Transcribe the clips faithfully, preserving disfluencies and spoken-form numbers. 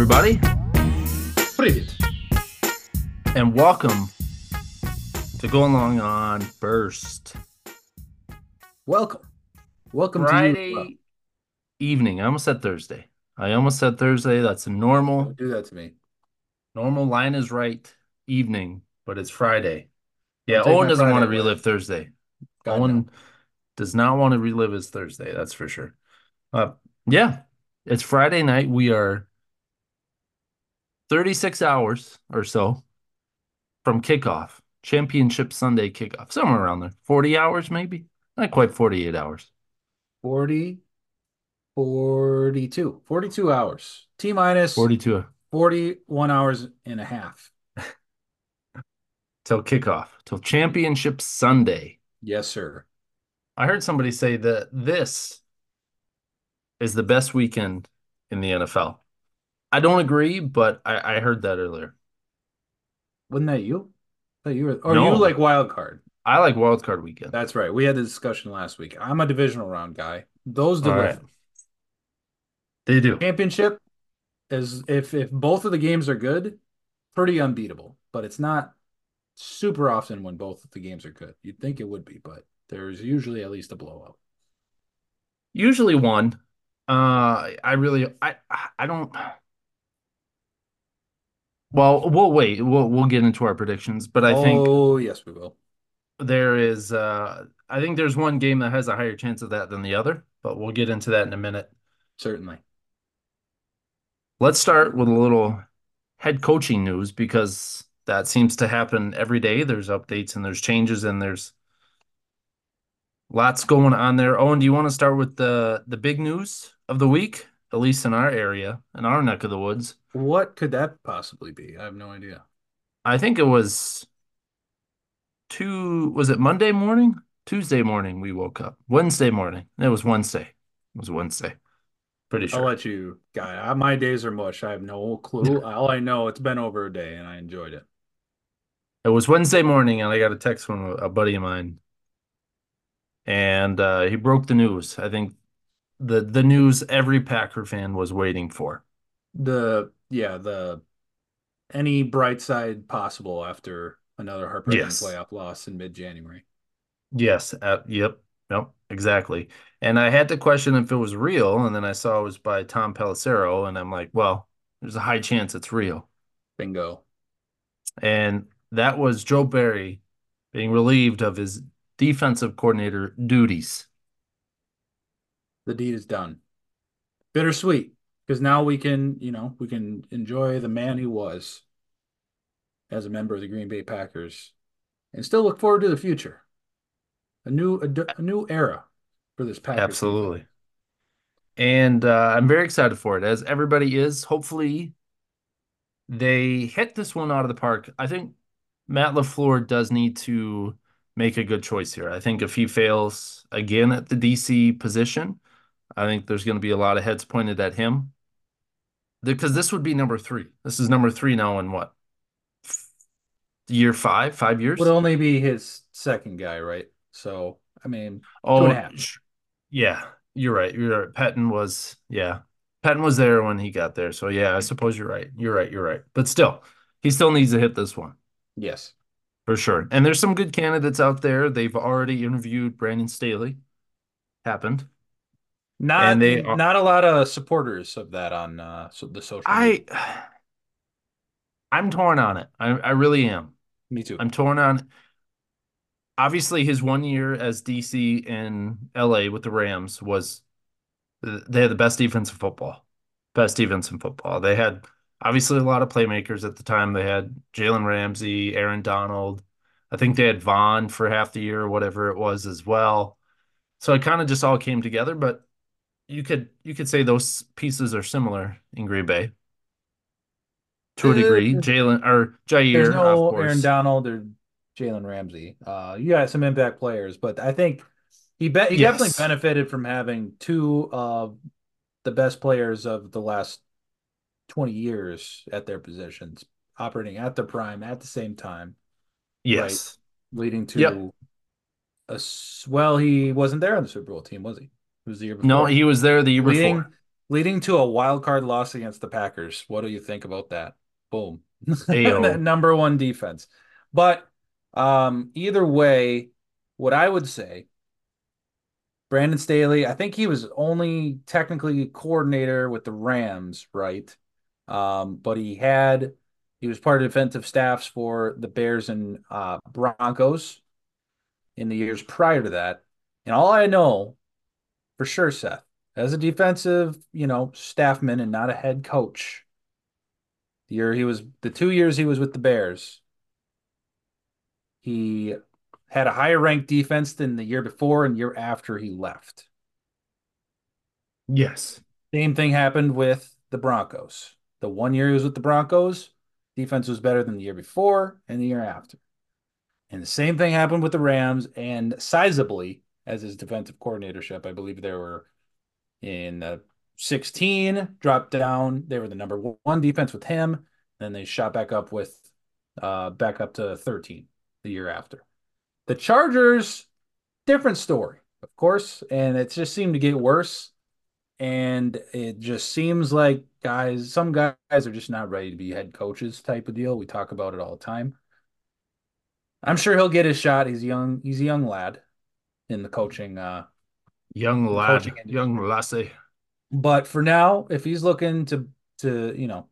everybody. Привет. And welcome to Going Long on Burst. Welcome. Welcome Friday to you. Evening. I almost said Thursday. I almost said Thursday. That's a normal. Don't do that to me. Normal line is right evening, but it's Friday. Yeah, Owen doesn't Friday, want to relive bro. Thursday. God Owen no. does not want to relive his Thursday. That's for sure. Uh, yeah, it's Friday night. We are thirty-six hours or so from kickoff, Championship Sunday kickoff, somewhere around there. forty hours maybe? Not quite forty-eight hours. forty, forty-two. forty-two hours. T minus forty-two. forty-one hours and a half. Till kickoff. Till Championship Sunday. Yes, sir. I heard somebody say that this is the best weekend in the N F L. I don't agree, but I, I heard that earlier. Wasn't that you? I thought you were, or no. You like wild card? I like wild card weekend. That's right. We had the discussion last week. I'm a divisional round guy. Those deliver. Right. They do. Championship is if if both of the games are good, pretty unbeatable. But it's not super often when both of the games are good. You'd think it would be, but there's usually at least a blowout. Usually one. Uh, I really, I, I don't. Well, we'll wait. We'll we'll get into our predictions, but I oh, think oh yes, we will. There is, uh, I think there's one game that has a higher chance of that than the other, but we'll get into that in a minute. Certainly. Let's start with a little head coaching news because that seems to happen every day. There's updates and there's changes and there's lots going on there. Owen, do you want to start with the the big news of the week? At least in our area, in our neck of the woods. What could that possibly be? I have no idea. I think it was two, was it Monday morning? Tuesday morning we woke up. Wednesday morning. It was Wednesday. It was Wednesday. Pretty sure. I'll let you, guy. My days are mush. I have no clue. All I know, it's been over a day, and I enjoyed it. It was Wednesday morning, and I got a text from a buddy of mine. And uh, he broke the news. I think The the news every Packer fan was waiting for. The yeah, the any bright side possible after another heartbreaking yes. playoff loss in mid-January. Yes. Uh, yep. Nope. Exactly. And I had to question if it was real, and then I saw it was by Tom Pelissero, and I'm like, well, there's a high chance it's real. Bingo. And that was Joe Barry being relieved of his defensive coordinator duties. The deed is done. Bittersweet, because now we can, you know, we can enjoy the man who was as a member of the Green Bay Packers and still look forward to the future. A new a, a new era for this Packers. Absolutely. Team. And uh, I'm very excited for it, as everybody is. Hopefully they hit this one out of the park. I think Matt LaFleur does need to make a good choice here. I think if he fails again at the D C position, I think there's going to be a lot of heads pointed at him, because this would be number three. This is number three now in what? Year five? Five years? Would only be his second guy, right? So, I mean, oh, two and a half. Yeah, you're right. You're right. Patton was, yeah. Patton was there when he got there. So, yeah, I suppose you're right. You're right. You're right. But still, he still needs to hit this one. Yes. For sure. And there's some good candidates out there. They've already interviewed Brandon Staley. Happened. Not and they are, not a lot of supporters of that on uh, so the social media. I, I'm torn on it. I, I really am. Me too. I'm torn on it. Obviously, his one year as D C in L A with the Rams was they had the best defense in football. Best defense in football. They had obviously a lot of playmakers at the time. They had Jalen Ramsey, Aaron Donald. I think they had Vaughn for half the year or whatever it was as well. So it kind of just all came together, but you could you could say those pieces are similar in Green Bay to a degree. Jalen or Jair, there's no of course. Aaron Donald or Jalen Ramsey. Uh, you got some impact players, but I think he be- he yes. definitely benefited from having two of the best players of the last twenty years at their positions, operating at their prime at the same time. Yes, right? Leading to. Yep. A, well, he wasn't there on the Super Bowl team, was he? It was the year before. No, he was there the year leading, before. leading to a wild card loss against the Packers. What do you think about that? Boom. That number one defense. But um, either way, what I would say, Brandon Staley, I think he was only technically coordinator with the Rams, right? Um, but he had he was part of defensive staffs for the Bears and uh, Broncos in the years prior to that. And all I know for sure, Seth, as a defensive, you know, staffman and not a head coach, the year he was the two years he was with the Bears, he had a higher ranked defense than the year before and year after he left. Yes. Same thing happened with the Broncos. The one year he was with the Broncos, defense was better than the year before and the year after. And the same thing happened with the Rams, and sizably as his defensive coordinatorship, I believe they were in uh, sixteen, dropped down. They were the number one defense with him. Then they shot back up with uh, back up to thirteen the year after. The Chargers, different story, of course, and it just seemed to get worse. And it just seems like guys, some guys are just not ready to be head coaches type of deal. We talk about it all the time. I'm sure he'll get his shot. He's young. He's a young lad in the coaching. Uh, young lad, coaching young lassie. But for now, if he's looking to, to, you know,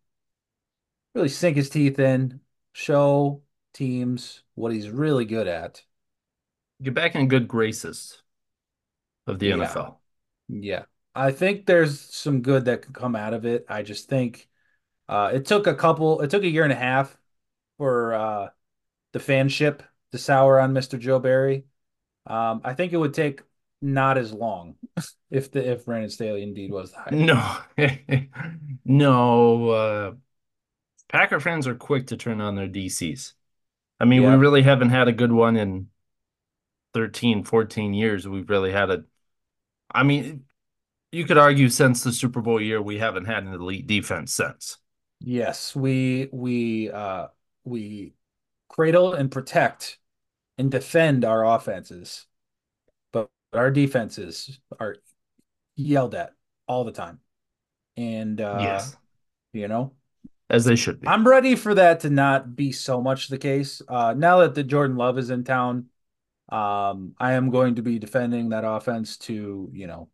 really sink his teeth in, show teams what he's really good at. Get back in good graces of the yeah. N F L. Yeah. I think there's some good that can come out of it. I just think uh, it took a couple, it took a year and a half for uh, the fanship to sour on Mister Joe Barry. Um, I think it would take not as long if the if Brandon Staley indeed was the hire. No. no. Uh, Packer fans are quick to turn on their D Cs. I mean, yeah. we really haven't had a good one in thirteen, fourteen years. We've really had a, I mean, you could argue since the Super Bowl year, we haven't had an elite defense since. Yes, we we uh, we cradle and protect and defend our offenses, but our defenses are yelled at all the time. And uh, yes, you know, as they should be. I'm ready for that to not be so much the case uh, now that the Jordan Love is in town. Um, I am going to be defending that offense to, you know,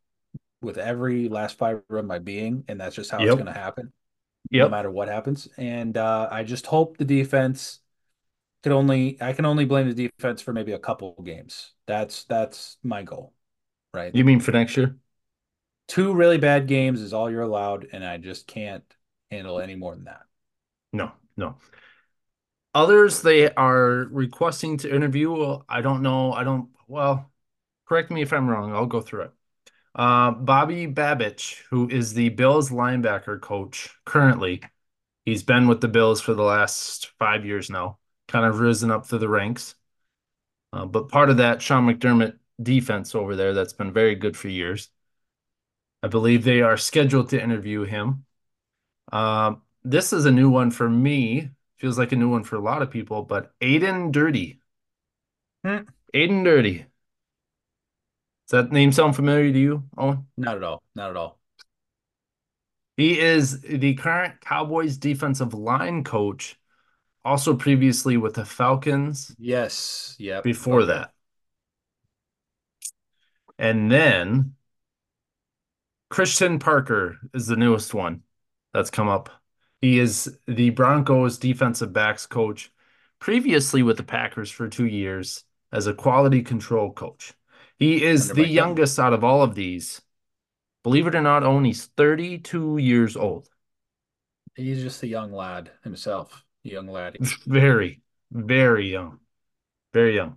with every last fiber of my being, and that's just how yep. it's going to happen, yep. no matter what happens. And uh, I just hope the defense could only, I can only blame the defense for maybe a couple of games. That's, that's my goal, right? You mean for next year? Two really bad games is all you're allowed, and I just can't handle any more than that. No, no. Others they are requesting to interview. I don't know. I don't. Well, correct me if I'm wrong. I'll go through it. Uh, Bobby Babich, who is the Bills linebacker coach currently, he's been with the Bills for the last five years now. Kind of risen up through the ranks. Uh, but part of that Sean McDermott defense over there that's been very good for years. I believe they are scheduled to interview him. Uh, this is a new one for me. Feels like a new one for a lot of people, but Aiden Dirty. Hmm. Aiden Dirty. Does that name sound familiar to you, Owen? Not at all. Not at all. He is the current Cowboys defensive line coach, also previously with the Falcons. Yes. Yeah. Before okay. that. And then Christian Parker is the newest one that's come up. He is the Broncos defensive backs coach, previously with the Packers for two years as a quality control coach. He is the youngest out of all of these. Believe it or not, Owen, he's thirty-two years old. He's just a young lad himself, a young laddie. Very, very young. Very young.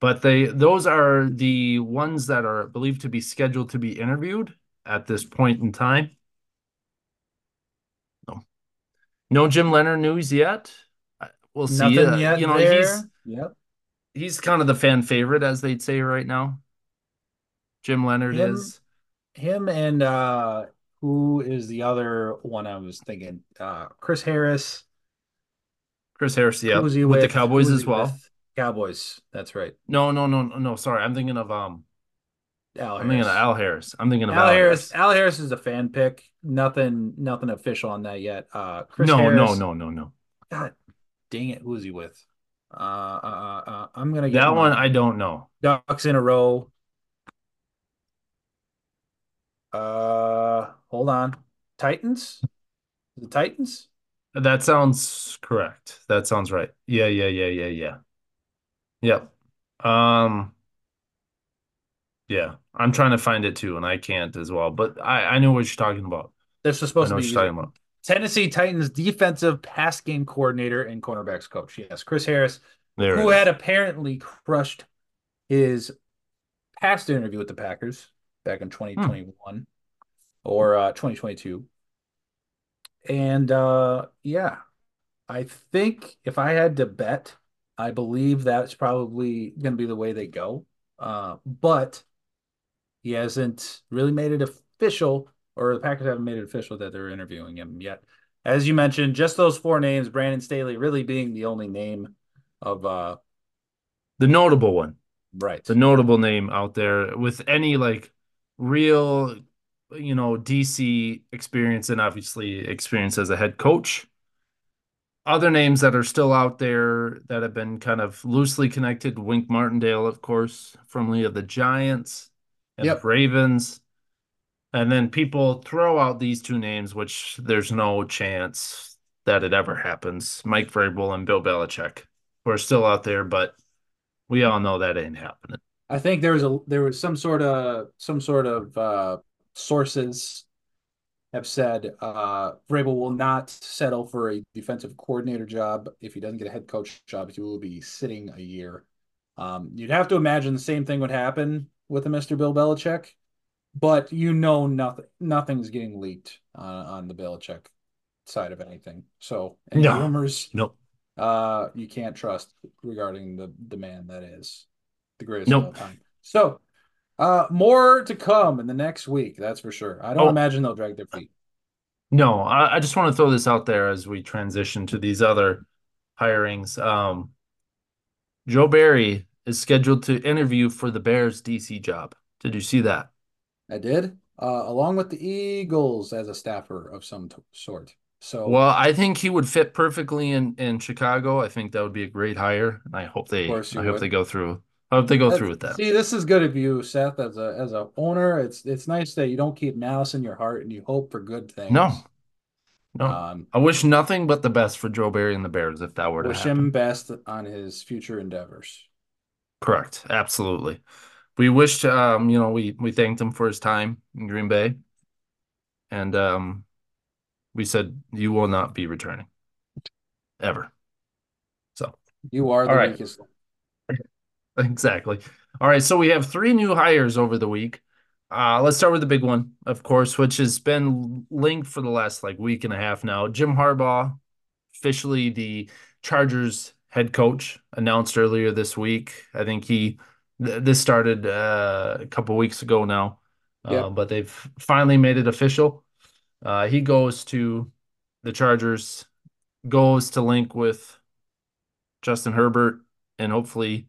But they those are the ones that are believed to be scheduled to be interviewed at this point in time. No Jim Leonhard news yet. We'll see. Nothing yet you know, there. He's, yep. he's kind of the fan favorite, as they'd say right now. Jim Leonhard him, is. Him and uh, who is the other one I was thinking? Uh, Chris Harris. Chris Harris, yeah. With, with the Cowboys as well. Cowboys, that's right. No, no, no, no, no. Sorry, I'm thinking of um, Al Harris. I'm thinking of Al Harris. I'm thinking of Al, Al Harris. Harris. Al Harris is a fan pick. Nothing, nothing official on that yet. Uh, Chris no, Harris. no, no, no, no. God dang it! Who is he with? Uh, uh, uh, I'm gonna get that one. I don't know. Ducks in a row. Uh, hold on. Titans. The Titans. That sounds correct. That sounds right. Yeah, yeah, yeah, yeah, yeah. Yep. Um. Yeah, I'm trying to find it too, and I can't as well. But I, I know what you're talking about. This is supposed I know to be what you're talking about. Tennessee Titans defensive pass game coordinator and cornerbacks coach. Yes, Chris Harris, there who had apparently crushed his past interview with the Packers back in twenty twenty-one hmm. or uh, twenty twenty-two. And, uh, yeah, I think if I had to bet, I believe that's probably going to be the way they go. Uh, but he hasn't really made it official, or the Packers haven't made it official that they're interviewing him yet. As you mentioned, just those four names, Brandon Staley really being the only name of uh, the notable one. Right. The notable name out there with any, like, real – you know, D C experience and obviously experience as a head coach. Other names that are still out there that have been kind of loosely connected, Wink Martindale, of course, formerly of the Giants and yep. the Ravens. And then people throw out these two names, which there's no chance that it ever happens. Mike Vrabel and Bill Belichick, who are still out there, but we all know that ain't happening. I think there was a there was some sort of some sort of uh sources have said uh, Vrabel will not settle for a defensive coordinator job. If he doesn't get a head coach job, he will be sitting a year. Um, you'd have to imagine the same thing would happen with a Mister Bill Belichick, but you know nothing. Nothing's getting leaked uh, on the Belichick side of anything. So any no. rumors no. Uh, you can't trust regarding the, the man that is the greatest nope. of all time. So Uh, more to come in the next week, that's for sure. I don't oh, imagine they'll drag their feet. No, I, I just want to throw this out there as we transition to these other hirings. Um, Joe Barry is scheduled to interview for the Bears D C job. Did you see that? I did, uh, along with the Eagles as a staffer of some t- sort. So, well, I think he would fit perfectly in, in Chicago. I think that would be a great hire, and I hope they, I hope would. they go through. I hope they go That's, through with that. See, this is good of you, Seth, as a as a owner. It's it's nice that you don't keep malice in your heart and you hope for good things. No, no. Um, I wish nothing but the best for Joe Barry and the Bears if that were to wish happen. Wish him best on his future endeavors. Correct. Absolutely. We wished, um, you know, we we thanked him for his time in Green Bay, and um, we said you will not be returning ever. So you are the right. weakest. Exactly. All right, so we have three new hires over the week. Uh, let's start with the big one, of course, which has been linked for the last like week and a half now. Jim Harbaugh, officially the Chargers head coach, announced earlier this week. I think he th- this started uh, a couple weeks ago now, uh, yeah. but they've finally made it official. Uh, he goes to the Chargers, goes to link with Justin Herbert, and hopefully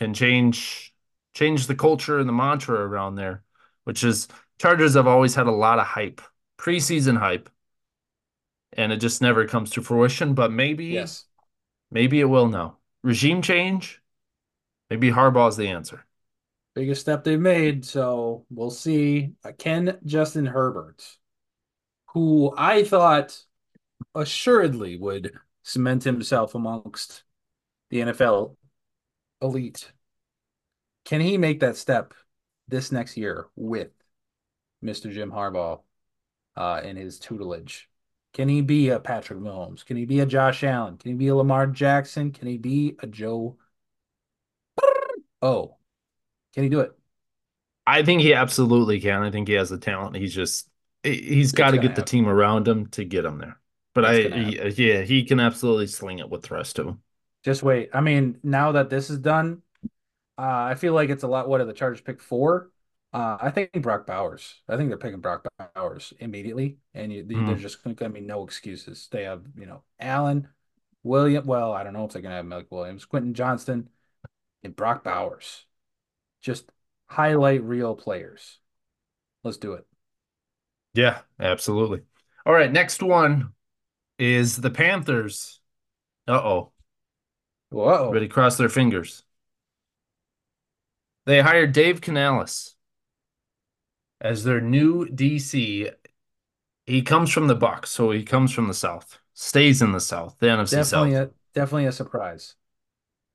can change change the culture and the mantra around there, which is Chargers have always had a lot of hype, preseason hype, and it just never comes to fruition. But maybe, yes. maybe it will now. Regime change, maybe Harbaugh's the answer. Biggest step they've made, so we'll see. Can Justin Herbert, who I thought assuredly would cement himself amongst the N F L elite, can he make that step this next year with Mister Jim Harbaugh uh, and his tutelage? Can he be a Patrick Mahomes? Can he be a Josh Allen? Can he be a Lamar Jackson? Can he be a Joe? Oh, can he do it? I think he absolutely can. I think he has the talent. He's just he's got to get happen. the team around him to get him there. But That's I he, yeah, he can absolutely sling it with the rest of them. Just wait. I mean, now that this is done, uh, I feel like it's a lot. What are the Chargers pick four? Uh, I think Brock Bowers. I think they're picking Brock Bowers immediately, and you, mm. there's just going to be no excuses. They have, you know, Allen, William. Well, I don't know if they're going to have Mike Williams, Quentin Johnston, and Brock Bowers. Just highlight reel players. Let's do it. Yeah, absolutely. All right, next one is the Panthers. Uh-oh. Whoa. Everybody cross their fingers. They hired Dave Canales as their new D C. He comes from the Bucs, so he comes from the South. Stays in the South, the N F C definitely South. A, definitely a surprise.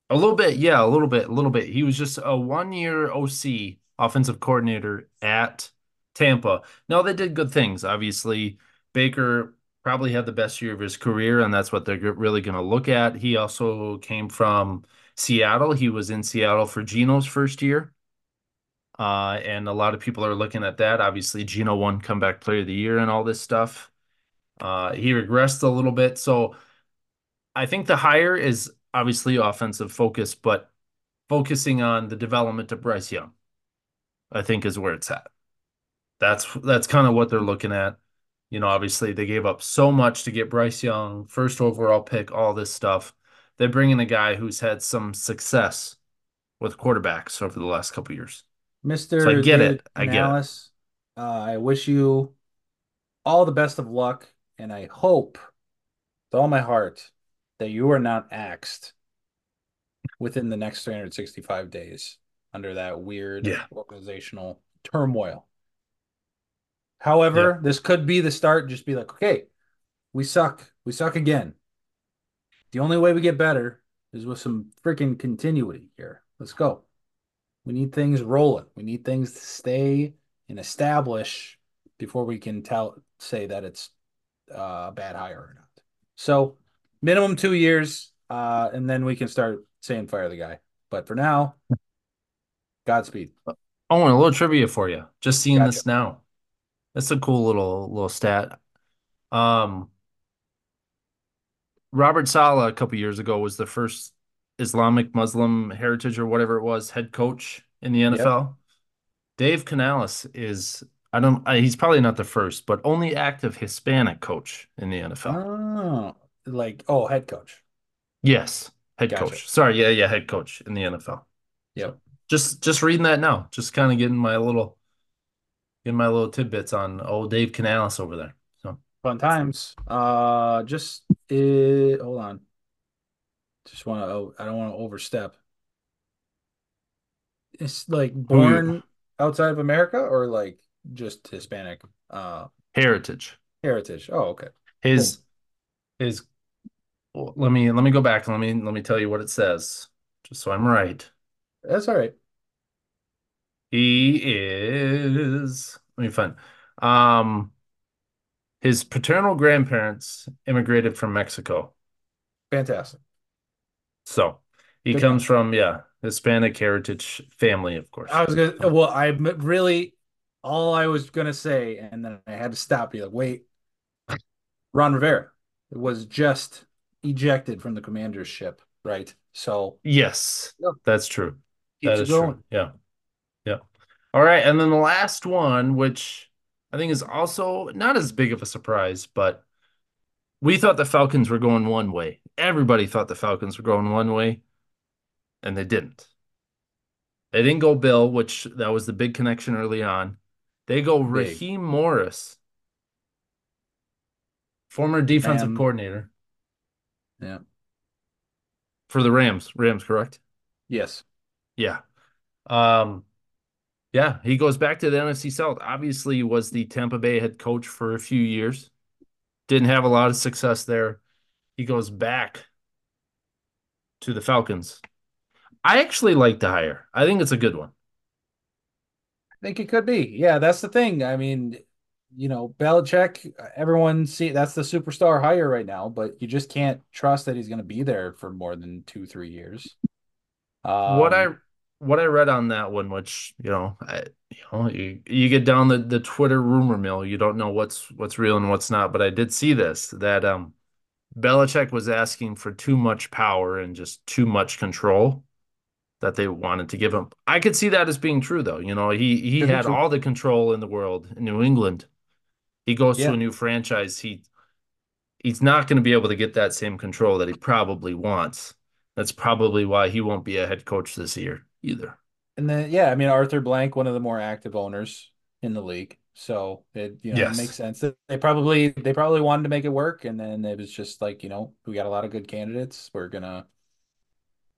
A little bit, yeah, a little bit, a little bit. He was just a one-year O C, offensive coordinator at Tampa. Now, they did good things, obviously. Baker probably had the best year of his career, and that's what they're really going to look at. He also came from Seattle. He was in Seattle for Geno's first year, uh, and a lot of people are looking at that. Obviously, Geno won Comeback Player of the Year and all this stuff. Uh, he regressed a little bit, so I think the hire is obviously offensive focus, but focusing on the development of Bryce Young, I think, is where it's at. That's that's kind of what they're looking at. You know, obviously, they gave up so much to get Bryce Young, first overall pick, all this stuff. They bring in a guy who's had some success with quarterbacks over the last couple of years. Mister So I get David it. I Canales, get it. Uh, I wish you all the best of luck, and I hope with all my heart that you are not axed within the next three hundred sixty-five days under that weird yeah. organizational turmoil. However, yeah. this could be the start. Just be like, okay, we suck. We suck again. The only way we get better is with some freaking continuity here. Let's go. We need things rolling. We need things to stay and establish before we can tell say that it's uh, a bad hire or not. So minimum two years, uh, and then we can start saying fire the guy. But for now, Godspeed. Oh, and a little trivia for you. Just seeing gotcha. This now. That's a cool little little stat. Um, Robert Saleh a couple years ago was the first Islamic Muslim heritage or whatever it was head coach in the N F L. Yep. Dave Canales is I don't I, he's probably not the first, but only active Hispanic coach in the N F L. Oh, like oh head coach. Yes, head gotcha. coach. Sorry, yeah, yeah, head coach in the N F L. Yep. So just just reading that now, just kind of getting my little. Get my little tidbits on old Dave Canales over there. So fun times. Uh, just it, hold on. Just want to. I don't want to overstep. It's like born oh, yeah. outside of America or like just Hispanic uh, heritage. Heritage. Oh, okay. His cool. his. Well, let me let me go back. Let me let me tell you what it says, just so I'm right. That's all right. He is, let me find, um, his paternal grandparents immigrated from Mexico. Fantastic. So he Good comes time. from, yeah, Hispanic heritage family, of course. I was going to, well, I really, all I was going to say, and then I had to stop you, like, wait, Ron Rivera was just ejected from the commander's ship, right? So. Yes, yeah. that's true. Keeps that is going. true. Yeah. Yeah. All right. And then the last one, which I think is also not as big of a surprise, but we thought the Falcons were going one way. Everybody thought the Falcons were going one way, and they didn't. They didn't go Bill, which that was the big connection early on. They go Raheem big. Morris, former defensive Bam. coordinator. Yeah. For the Rams. Rams, correct? Yes. Yeah. Um, Yeah, he goes back to the N F C South. Obviously, was the Tampa Bay head coach for a few years. Didn't have a lot of success there. He goes back to the Falcons. I actually like the hire. I think it's a good one. I think it could be. Yeah, that's the thing. I mean, you know, Belichick, everyone see that's the superstar hire right now, but you just can't trust that he's going to be there for more than two, three years. Um, what I... What I read on that one, which, you know, I, you know, you, you get down the, the Twitter rumor mill, you don't know what's what's real and what's not. But I did see this, that um, Belichick was asking for too much power and just too much control that they wanted to give him. I could see that as being true, though. You know, he, he had all the control in the world in New England. He goes yeah. to a new franchise. He He's not going to be able to get that same control that he probably wants. That's probably why he won't be a head coach this year. Either And then, yeah, I mean, Arthur Blank, one of the more active owners in the league. So it, you know, yes. it makes sense. They probably, they probably wanted to make it work. And then it was just like, you know, we got a lot of good candidates. We're going to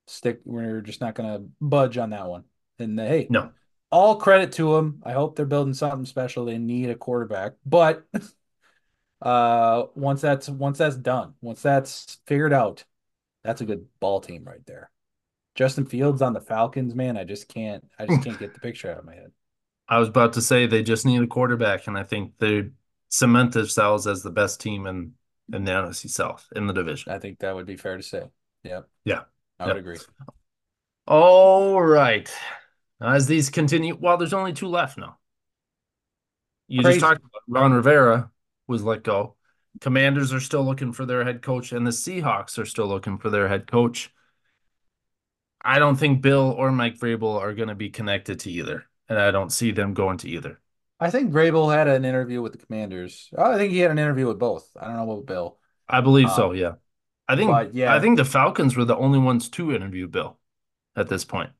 stick. We're just not going to budge on that one. And the, hey, no, all credit to them. I hope they're building something special. They need a quarterback, but uh, once that's, once that's done, once that's figured out, that's a good ball team right there. Justin Fields on the Falcons, man. I just can't, I just can't get the picture out of my head. I was about to say they just need a quarterback, and I think they cement themselves as the best team in, in the N F C South, in the division. I think that would be fair to say. Yeah. Yeah. I yep. would agree. All right. As these continue, well, there's only two left now. You Crazy. just talked about Ron Rivera was let go. Commanders are still looking for their head coach, and the Seahawks are still looking for their head coach. I don't think Bill or Mike Vrabel are going to be connected to either. And I don't see them going to either. I think Vrabel had an interview with the Commanders. I think he had an interview with both. I don't know about Bill. I believe um, so, yeah. I think but, yeah. I think the Falcons were the only ones to interview Bill at this point.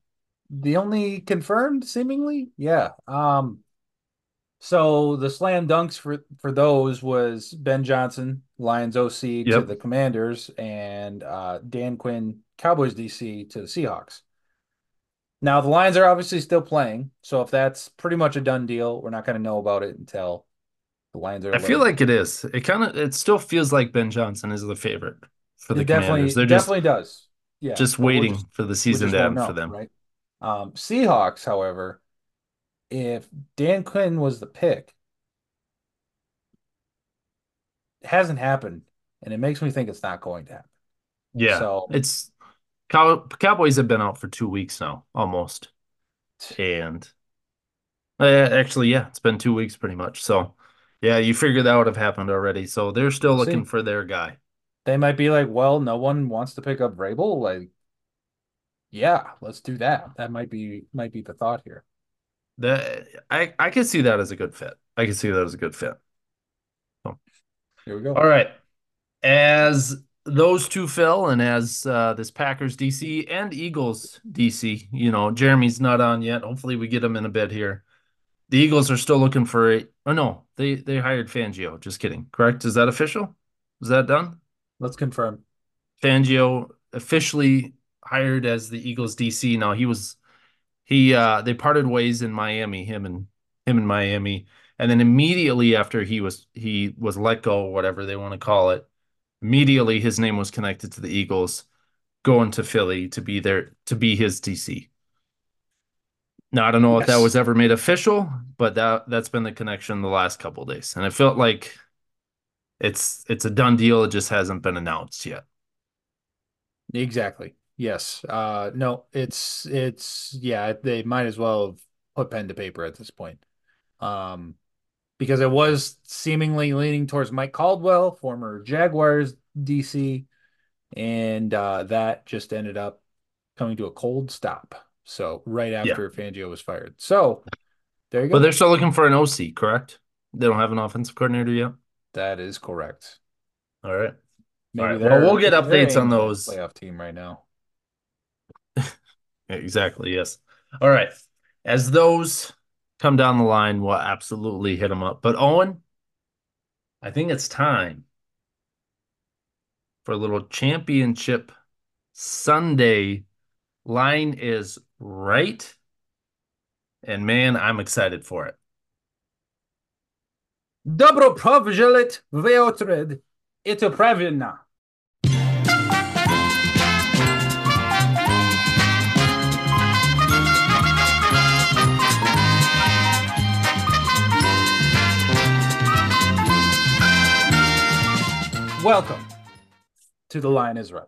The only confirmed, seemingly? Yeah. Um, so the slam dunks for, for those was Ben Johnson, Lions O C yep. to the Commanders, and uh, Dan Quinn, Cowboys D C to the Seahawks. Now, the Lions are obviously still playing, so if that's pretty much a done deal, we're not going to know about it until the Lions are... I feel like it is. It kind of, it still feels like Ben Johnson is the favorite for the Commanders. They're definitely does. Yeah, just waiting for the season to end for them. Right? Um, Seahawks, however, if Dan Quinn was the pick, it hasn't happened, and it makes me think it's not going to happen. Yeah, so it's... Cow- Cowboys have been out for two weeks now, almost. And uh, actually, yeah, it's been two weeks pretty much. So, yeah, you figure that would have happened already. So they're still looking See, for their guy. They might be like, well, no one wants to pick up Vrabel. Like, yeah, let's do that. That might be might be the thought here. That I, I could see that as a good fit. I could see that as a good fit. So, here we go. All right. As... Those two fell, and as uh, this Packers D C and Eagles D C, you know, Jeremy's not on yet. Hopefully we get him in a bit here. The Eagles are still looking for a – oh, no, they, they hired Fangio. Just kidding, correct? Is that official? Is that done? Let's confirm. Fangio officially hired as the Eagles D C. Now, he was – he uh, they parted ways in Miami, him and him in Miami. And then immediately after he was he was let go, whatever they want to call it, immediately his name was connected to the Eagles going to Philly to be there to be his D C. Now I don't know yes. if that was ever made official, but that that's been the connection the last couple of days. And it felt like it's it's a done deal, it just hasn't been announced yet. Exactly. Yes. Uh no, it's it's yeah, they might as well have put pen to paper at this point. Um Because it was seemingly leaning towards Mike Caldwell, former Jaguars D C, and uh, that just ended up coming to a cold stop. So right after yeah. Fangio was fired. So there you go. But they're still looking for an O C, correct? They don't have an offensive coordinator yet? That is correct. All right. Maybe All right. Well, we'll get updates on those. Playoff team right now. Exactly, yes. All right. As those... come down the line, we'll absolutely hit them up. But, Owen, I think it's time for a little championship Sunday. Line is right. And, man, I'm excited for it. Dobro provaželit veotred it pravina. Welcome to The Line is Right.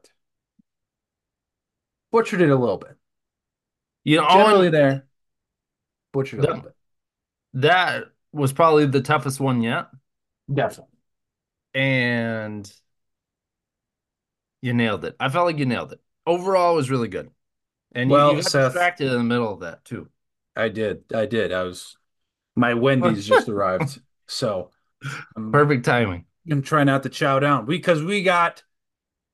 Butchered it a little bit. You know, generally on, there, butchered it a little bit. That was probably the toughest one yet. Definitely. And you nailed it. I felt like you nailed it. Overall, it was really good. And well, you got Seth, distracted in the middle of that, too. I did. I did. I was. My Wendy's just arrived. So. Um, Perfect timing. I'm trying not to chow down because we got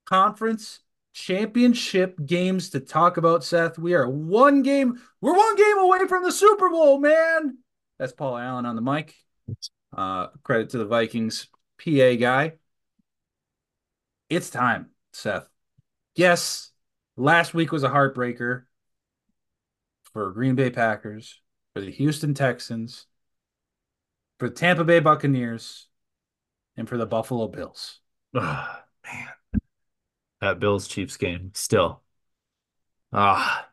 conference championship games to talk about, Seth. We are one game. We're one game away from the Super Bowl, man. That's Paul Allen on the mic. Uh, credit to the Vikings P A guy. It's time, Seth. Yes, last week was a heartbreaker for Green Bay Packers, for the Houston Texans, for the Tampa Bay Buccaneers, and for the Buffalo Bills. Oh, man. That Bills-Chiefs game, still. Ah.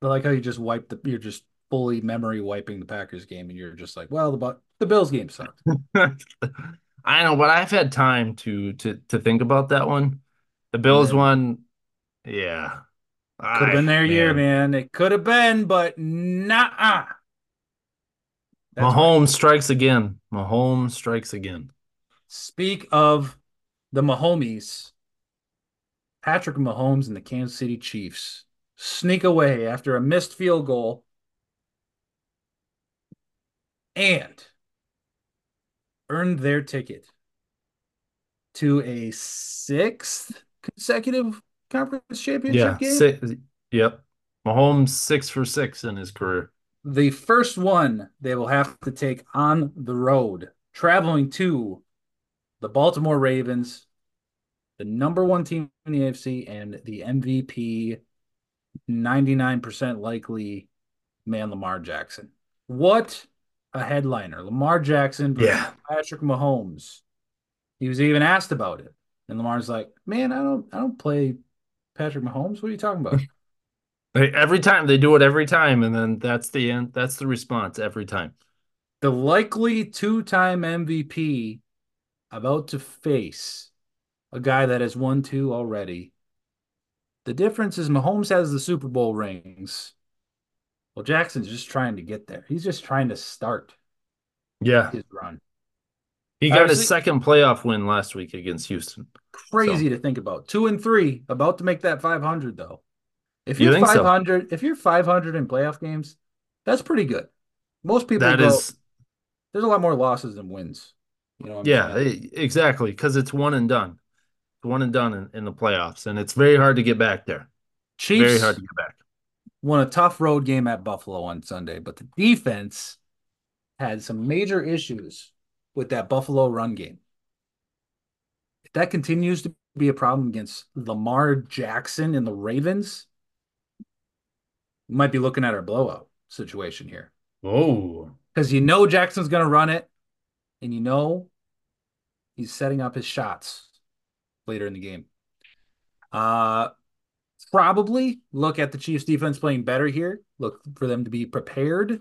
I like how you just wiped the, you're just fully memory wiping the Packers game, and you're just like, well, the Bu- the Bills game sucked. I know, but I've had time to to to think about that one. The Bills yeah. one, yeah. Could have been their man. year, man. It could have been, but nah. Mahomes strikes again. Mahomes strikes again. Speak of the Mahomies. Patrick Mahomes and the Kansas City Chiefs sneak away after a missed field goal and earned their ticket to a sixth consecutive conference championship yeah, game. Six, yep. Mahomes six for six in his career. The first one they will have to take on the road, traveling to the Baltimore Ravens, the number one team in the A F C, and the M V P, ninety-nine percent likely man, Lamar Jackson. What a headliner. Lamar Jackson versus yeah. Patrick Mahomes. He was even asked about it. And Lamar's like, man, I don't I don't play Patrick Mahomes. What are you talking about? Every time. They do it every time, and then that's the end. That's the response every time. The likely two-time M V P about to face a guy that has won two already. The difference is Mahomes has the Super Bowl rings. Well, Jackson's just trying to get there. He's just trying to start yeah. his run. He got Obviously, his second playoff win last week against Houston. Crazy so. to think about. Two and three, about to make that five hundred, though. If you're you five hundred, so? if you're five hundred in playoff games, that's pretty good. Most people that go, is, there's a lot more losses than wins. You know what I'm yeah, saying? Exactly, because it's one and done. One and done in, in the playoffs, and it's very hard to get back there. Chiefs very hard to get back. Won a tough road game at Buffalo on Sunday, but the defense had some major issues with that Buffalo run game. If that continues to be a problem against Lamar Jackson and the Ravens, we might be looking at our blowout situation here. Oh. Because you know Jackson's going to run it, and you know he's setting up his shots later in the game. Uh, probably look at the Chiefs defense playing better here. Look for them to be prepared.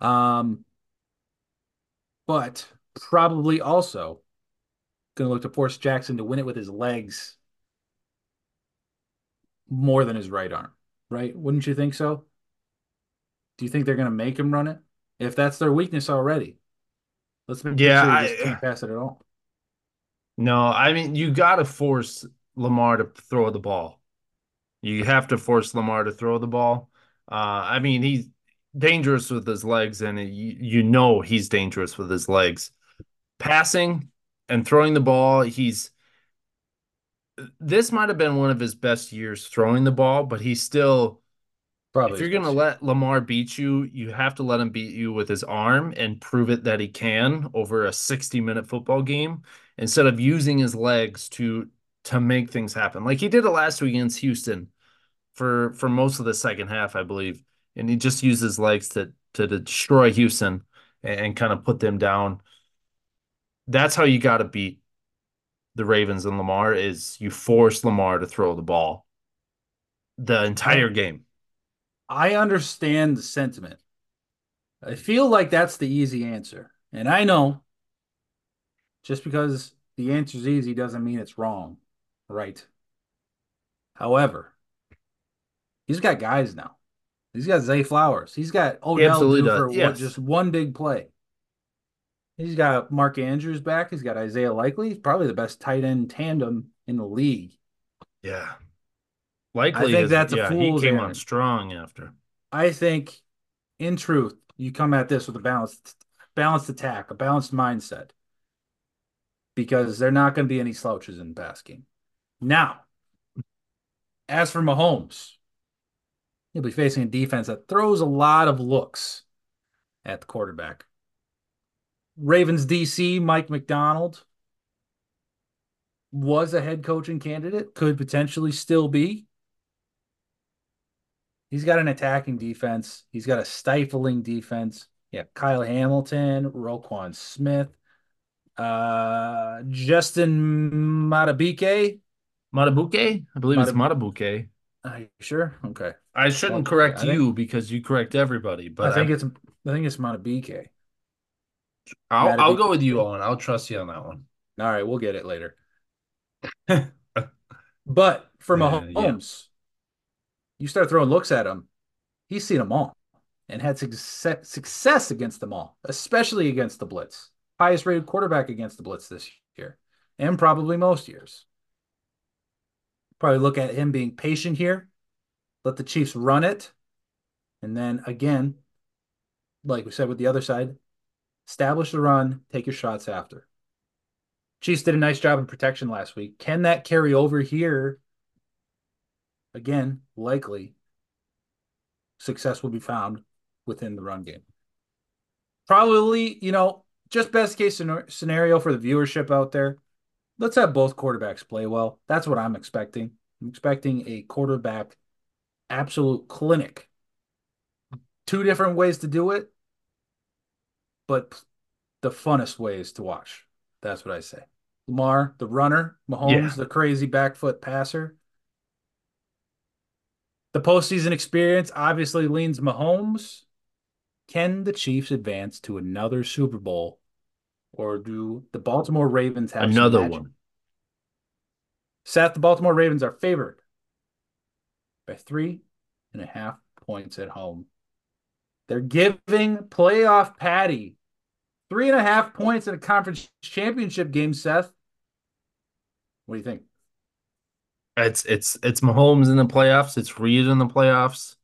Um, but probably also going to look to force Jackson to win it with his legs more than his right arm, right? Wouldn't you think so? Do you think they're going to make him run it? If that's their weakness already, let's make yeah, sure they just I, can't pass it at all. No, I mean, you got to force Lamar to throw the ball. You have to force Lamar to throw the ball. Uh, I mean, he's dangerous with his legs, and it, you, you know he's dangerous with his legs. Passing and throwing the ball, he's – this might have been one of his best years throwing the ball, but he's still – probably. If you're going to let Lamar beat you, you have to let him beat you with his arm and prove it that he can over a sixty-minute football game, instead of using his legs to to make things happen. Like he did it last week against Houston for, for most of the second half, I believe. And he just used his legs to, to destroy Houston and, and kind of put them down. That's how you got to beat the Ravens and Lamar, is you force Lamar to throw the ball the entire game. I understand the sentiment. I feel like that's the easy answer. And I know, just because the answer's easy doesn't mean it's wrong, right? However, he's got guys now. He's got Zay Flowers. He's got Odell for yes. just one big play. He's got Mark Andrews back. He's got Isaiah Likely. He's probably the best tight end tandem in the league. Yeah. Likely, I think that's a yeah, fool's he came errand. on strong after. I think, in truth, you come at this with a balanced, balanced attack, a balanced mindset. Because they're not going to be any slouches in the pass game. Now, as for Mahomes, he'll be facing a defense that throws a lot of looks at the quarterback. Ravens D C, Mike McDonald, was a head coaching candidate, could potentially still be. He's got an attacking defense. He's got a stifling defense. Yeah, Kyle Hamilton, Roquan Smith, uh, Justin Madubuike. Madubuike? I believe Madubuike. It's Madubuike. Are you sure? Okay. I shouldn't Madubuike. correct I you think, because you correct everybody. But I think I, it's I think it's Madubuike. I'll Madubuike. I'll go with you on. I'll trust you on that one. All right, we'll get it later. But for Mahomes, uh, yeah. you start throwing looks at him. He's seen them all and had success, success against them all, especially against the blitz. Highest rated quarterback against the blitz this year, and probably most years. Probably look at him being patient here, let the Chiefs run it, and then again, like we said with the other side, establish the run, take your shots after. Chiefs did a nice job in protection last week. Can that carry over here? Again, likely success will be found within the run game. Probably, you know, just best case scenario for the viewership out there, let's have both quarterbacks play well. That's what I'm expecting. I'm expecting a quarterback absolute clinic. Two different ways to do it, but the funnest ways to watch. That's what I say. Lamar, the runner. Mahomes, yeah. the crazy back foot passer. The postseason experience obviously leans Mahomes. Can the Chiefs advance to another Super Bowl, or do the Baltimore Ravens have another one? Seth, the Baltimore Ravens are favored by three and a half points at home. They're giving playoff Patty three and a half points in a conference championship game, Seth. What do you think? It's it's it's Mahomes in the playoffs. It's Reed in the playoffs.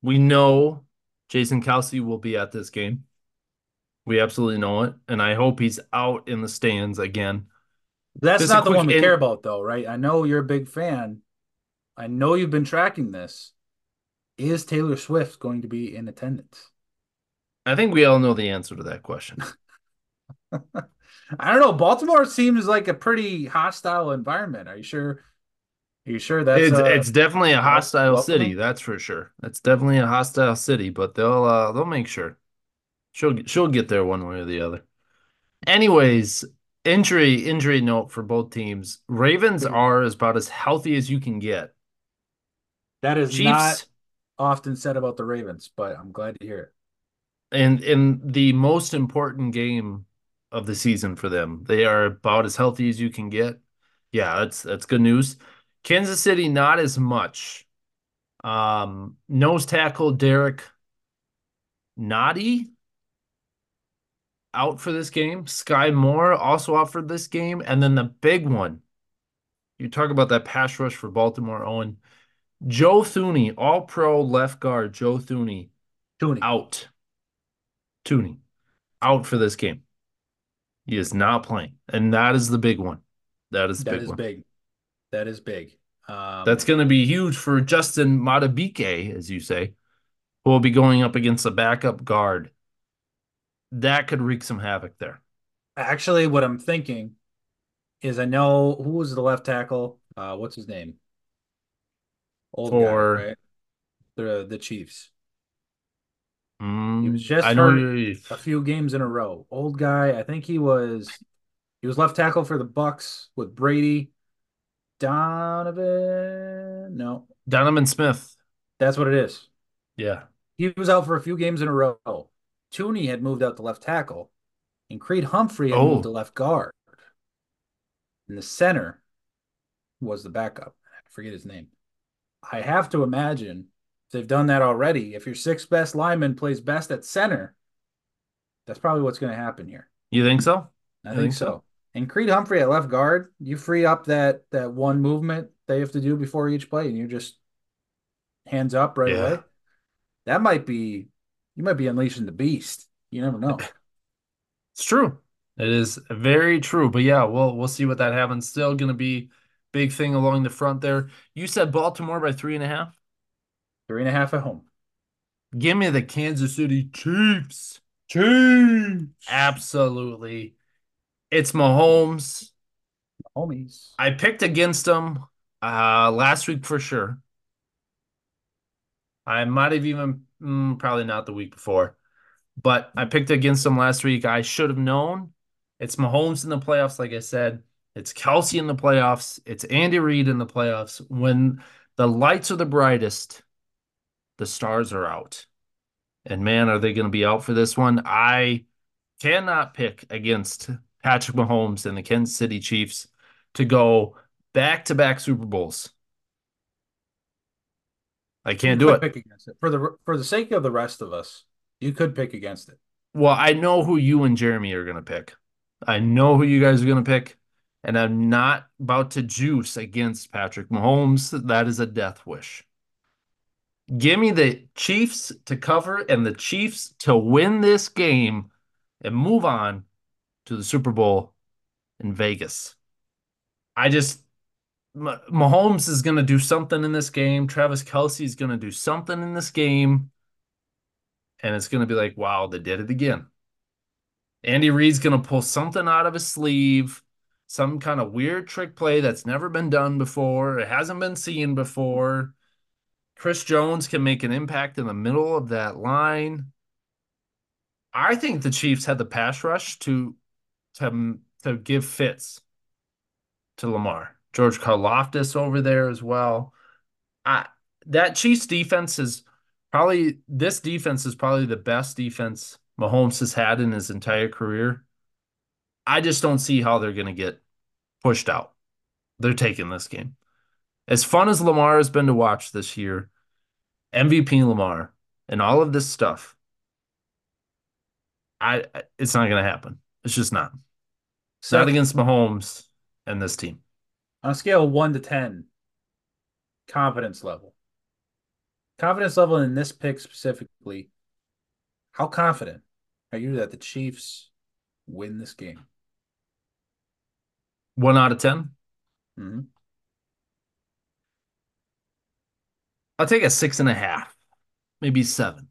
We know Jason Kelce will be at this game. We absolutely know it, and I hope he's out in the stands again. That's Just not the one we in- care about, though, right? I know you're a big fan. I know you've been tracking this. Is Taylor Swift going to be in attendance? I think we all know the answer to that question. I don't know. Baltimore seems like a pretty hostile environment. Are you sure? Are you sure that's it's, uh, it's definitely a hostile Baltimore? city? That's for sure. It's definitely a hostile city, but they'll uh, they'll make sure she'll she'll get there one way or the other. Anyways, injury injury note for both teams. Ravens are about as healthy as you can get. That is Chiefs, not often said about the Ravens, but I'm glad to hear it. And in the most important game of the season for them, they are about as healthy as you can get. Yeah, that's that's good news. Kansas City, not as much. Um, nose tackle Derek Nottie out for this game. Sky Moore also out for this game. And then the big one, you talk about that pass rush for Baltimore, Owen. Joe Thuney, all-pro left guard Joe Thuney, Thuney. out. Thuney out for this game. He is not playing, and that is the big one. That is the that big is one. big. That is big. Um, That's going to be huge for Justin Madubuike, as you say, who will be going up against a backup guard. That could wreak some havoc there. Actually, what I'm thinking is I know who was the left tackle. Uh, what's his name? Old for, guy, right? The the Chiefs. He was just hurt a few games in a row. Old guy. I think he was he was left tackle for the Bucks with Brady. Donovan. No. Donovan Smith. That's what it is. Yeah. He was out for a few games in a row. Thuney had moved out to left tackle, and Creed Humphrey had oh. moved to left guard. And the center was the backup. I forget his name. I have to imagine they've done that already. If your sixth best lineman plays best at center, that's probably what's going to happen here. You think so? I, I think, think so. so. And Creed Humphrey at left guard, you free up that that one movement they have to do before each play, and you just hands up right yeah. away. That might be you might be unleashing the beast. You never know. It's true. It is very true. But yeah, we'll we'll see what that happens. Still going to be big thing along the front there. You said Baltimore by three and a half? Three and a half at home. Give me the Kansas City Chiefs. Chiefs. Absolutely. It's Mahomes. Mahomes. I picked against him uh, last week for sure. I might have even, mm, probably not the week before, but I picked against him last week. I should have known. It's Mahomes in the playoffs, like I said. It's Kelce in the playoffs. It's Andy Reid in the playoffs. When the lights are the brightest, the stars are out. And, man, are they going to be out for this one? I cannot pick against Patrick Mahomes and the Kansas City Chiefs to go back-to-back Super Bowls. I can't do it. Pick against it. For the for the sake of the rest of us, you could pick against it. Well, I know who you and Jeremy are going to pick. I know who you guys are going to pick, and I'm not about to juice against Patrick Mahomes. That is a death wish. Give me the Chiefs to cover and the Chiefs to win this game and move on to the Super Bowl in Vegas. I just Mahomes is going to do something in this game. Travis Kelce is going to do something in this game. And it's going to be like, wow, they did it again. Andy Reid's going to pull something out of his sleeve, some kind of weird trick play that's never been done before. It hasn't been seen before. Chris Jones can make an impact in the middle of that line. I think the Chiefs had the pass rush to to, to give fits to Lamar. George Karlaftis over there as well. I, that Chiefs defense is probably – this defense is probably the best defense Mahomes has had in his entire career. I just don't see how they're going to get pushed out. They're taking this game. As fun as Lamar has been to watch this year, M V P Lamar and all of this stuff, I it's not going to happen. It's just not. It's not against Mahomes and this team. On a scale of one to ten, confidence level. Confidence level in this pick specifically, how confident are you that the Chiefs win this game? one out of ten? Mm-hmm. I'll take a six and a half, maybe seven.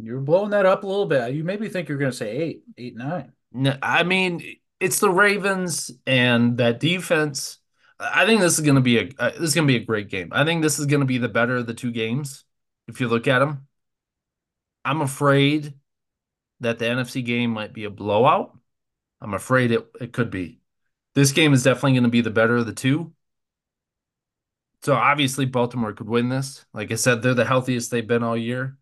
You're blowing that up a little bit. You maybe think you're going to say eight, eight, nine. No, I mean, it's the Ravens and that defense. I think this is going to be a uh, this is going to be a great game. I think this is going to be the better of the two games if you look at them. I'm afraid that the N F C game might be a blowout. I'm afraid it, it could be. This game is definitely going to be the better of the two. So obviously Baltimore could win this. Like I said, they're the healthiest they've been all year.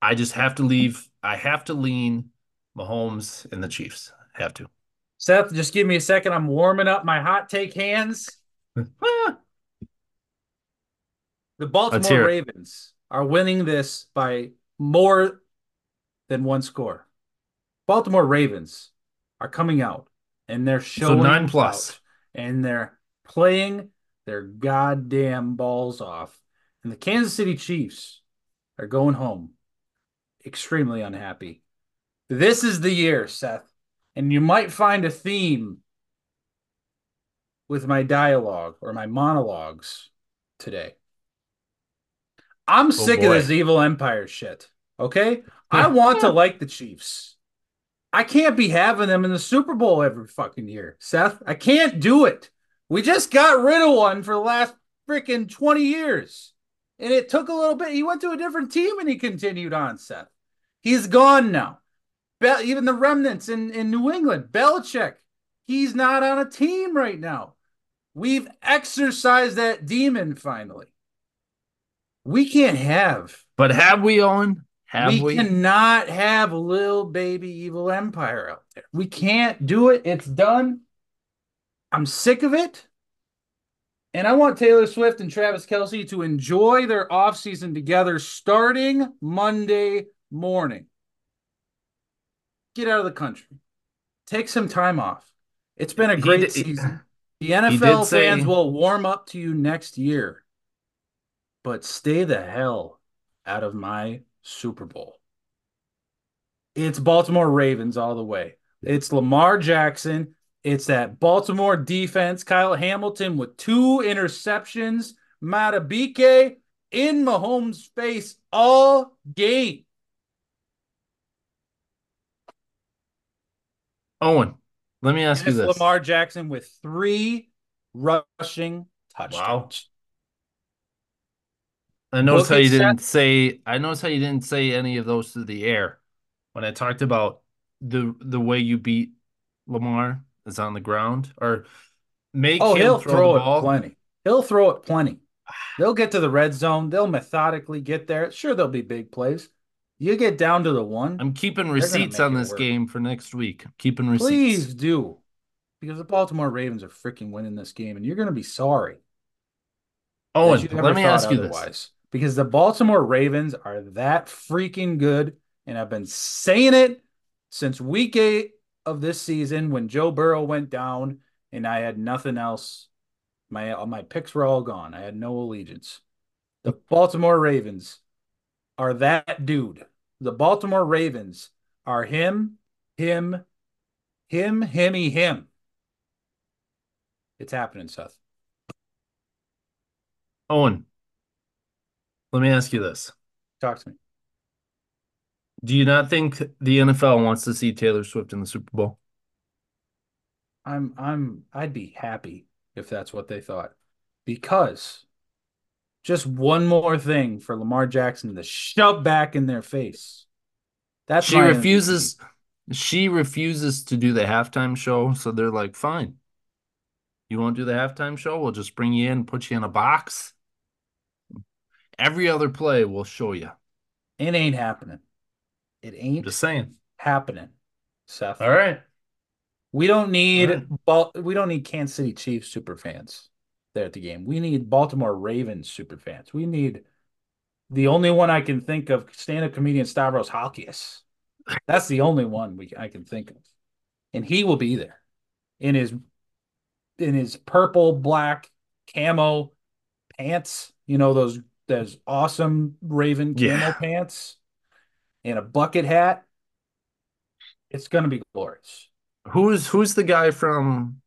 I just have to leave. I have to lean Mahomes and the Chiefs. Have to. Seth, just give me a second. I'm warming up my hot take hands. The Baltimore Ravens are winning this by more than one score. Baltimore Ravens are coming out, and they're showing so nine plus, and they're playing their goddamn balls off. And the Kansas City Chiefs are going home extremely unhappy. This is the year, Seth. And you might find a theme with my dialogue or my monologues today. I'm oh sick boy. of this evil empire shit, okay? I want to like the Chiefs. I can't be having them in the Super Bowl every fucking year, Seth. I can't do it. We just got rid of one for the last freaking twenty years. And it took a little bit. He went to a different team and he continued on, Seth. He's gone now. Be- even the remnants in, in New England, Belichick, he's not on a team right now. We've exorcised that demon finally. We can't have. But have we, Owen? Have we? We cannot have a little baby evil empire out there. We can't do it. It's done. I'm sick of it. And I want Taylor Swift and Travis Kelce to enjoy their offseason together starting Monday morning. Get out of the country. Take some time off. It's been a great he, season. The N F L say, fans will warm up to you next year. But stay the hell out of my Super Bowl. It's Baltimore Ravens all the way. It's Lamar Jackson. It's that Baltimore defense. Kyle Hamilton with two interceptions. Madubuike in Mahomes' face all game. Owen, let me ask and you this. Lamar Jackson with three rushing touchdowns. Wow. I noticed how you didn't say I noticed how you didn't say any of those through the air when I talked about the the way you beat Lamar is on the ground or make oh, him he'll throw, throw the ball. It plenty. He'll throw it plenty. They'll get to the red zone. They'll methodically get there. Sure, there'll be big plays. You get down to the one. I'm keeping receipts on this work. game for next week. I'm keeping receipts. Please do. Because the Baltimore Ravens are freaking winning this game, and you're going to be sorry. Oh, let me ask you otherwise. this. Because the Baltimore Ravens are that freaking good, and I've been saying it since week eight of this season when Joe Burrow went down and I had nothing else. My, all my picks were all gone. I had no allegiance. The Baltimore Ravens are that dude. The Baltimore Ravens are him, him, him, himmy, him. It's happening, Seth. Owen, let me ask you this. Talk to me. Do you not think the N F L wants to see Taylor Swift in the Super Bowl? I'm, I'm, I'd be happy if that's what they thought. Because just one more thing for Lamar Jackson to shove back in their face. That's she refuses. Opinion. She refuses to do the halftime show, so they're like, "Fine, you won't do the halftime show. We'll just bring you in, put you in a box. Every other play, we'll show you." It ain't happening. It ain't. I'm just saying, happening, Seth. All right. We don't need. All right. Bal- we don't need Kansas City Chiefs super fans there at the game. We need Baltimore Ravens super fans. We need the only one I can think of, stand-up comedian Stavros Halkias. That's the only one we I can think of, and he will be there in his in his purple black camo pants. You know those those awesome Raven camo yeah. pants and a bucket hat. It's gonna be glorious. Who's who's the guy from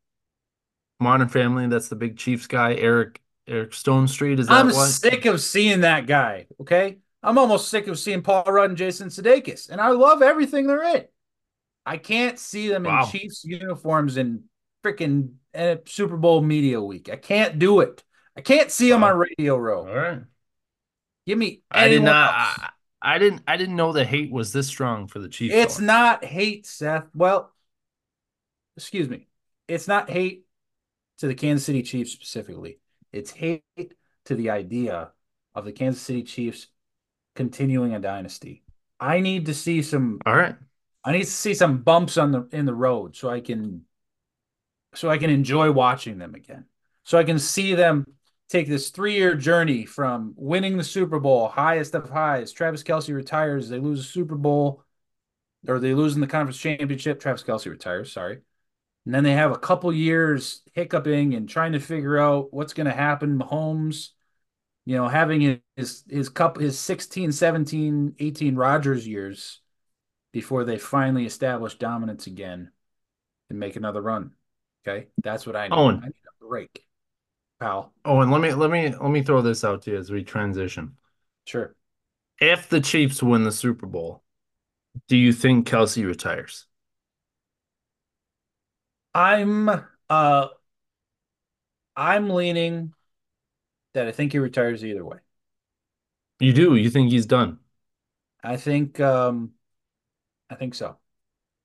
Modern Family? That's the big Chiefs guy, Eric Eric Stone Street. Is that I'm what? sick of seeing that guy. Okay, I'm almost sick of seeing Paul Rudd and Jason Sudeikis, and I love everything they're in. I can't see them wow. in Chiefs uniforms in freaking uh, Super Bowl media week. I can't do it. I can't see them wow. on Radio Row. All right, give me. I did not. I, I didn't. I didn't know the hate was this strong for the Chiefs. It's though. not hate, Seth. Well, excuse me. It's not hate to the Kansas City Chiefs specifically. It's hate to the idea of the Kansas City Chiefs continuing a dynasty. I need to see some All right. I need to see some bumps on the in the road so I can so I can enjoy watching them again. So I can see them take this three-year journey from winning the Super Bowl, highest of highs. Travis Kelce retires, they lose the Super Bowl, or they lose in the conference championship. Travis Kelce retires, sorry. And then they have a couple years hiccuping and trying to figure out what's going to happen. Mahomes, you know, having his his, his cup his sixteen, seventeen, eighteen Rodgers years before they finally establish dominance again and make another run. Okay, that's what I need. Owen, I need a break, pal. Owen, let me let me let me throw this out to you as we transition. Sure. If the Chiefs win the Super Bowl, do you think Kelce retires? I'm uh I'm leaning that I think he retires either way. You do? You think he's done? I think um I think so.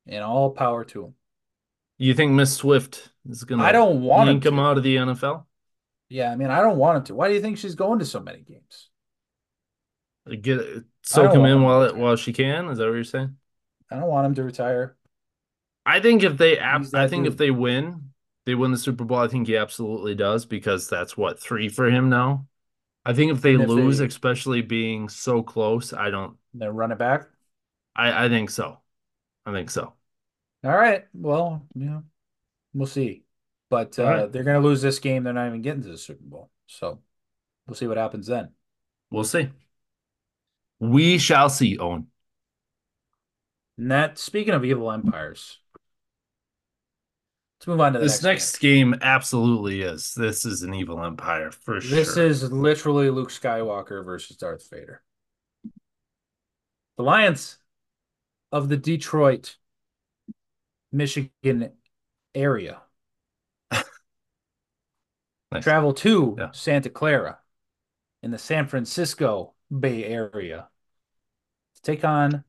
And all power to him. You think Miss Swift is gonna I don't want him come out of the N F L? Yeah, I mean I don't want him to. Why do you think she's going to so many games? Get soak him in while it while she can? Is that what you're saying? I don't want him to retire. I think if they I think if they win, they win the Super Bowl. I think he absolutely does because that's what three for him now. I think if they lose, especially being so close, I don't. They run it back. I I think so. I think so. All right. Well, yeah, we'll see. But uh, they're going to lose this game. They're not even getting to the Super Bowl. So we'll see what happens then. We'll see. We shall see, Owen. And that speaking of evil empires. Let's move on to the this next, next game. game. Absolutely is. This is an evil empire for this sure. This is literally Luke Skywalker versus Darth Vader. The Lions of the Detroit, Michigan area nice. travel to yeah. Santa Clara in the San Francisco Bay Area to take on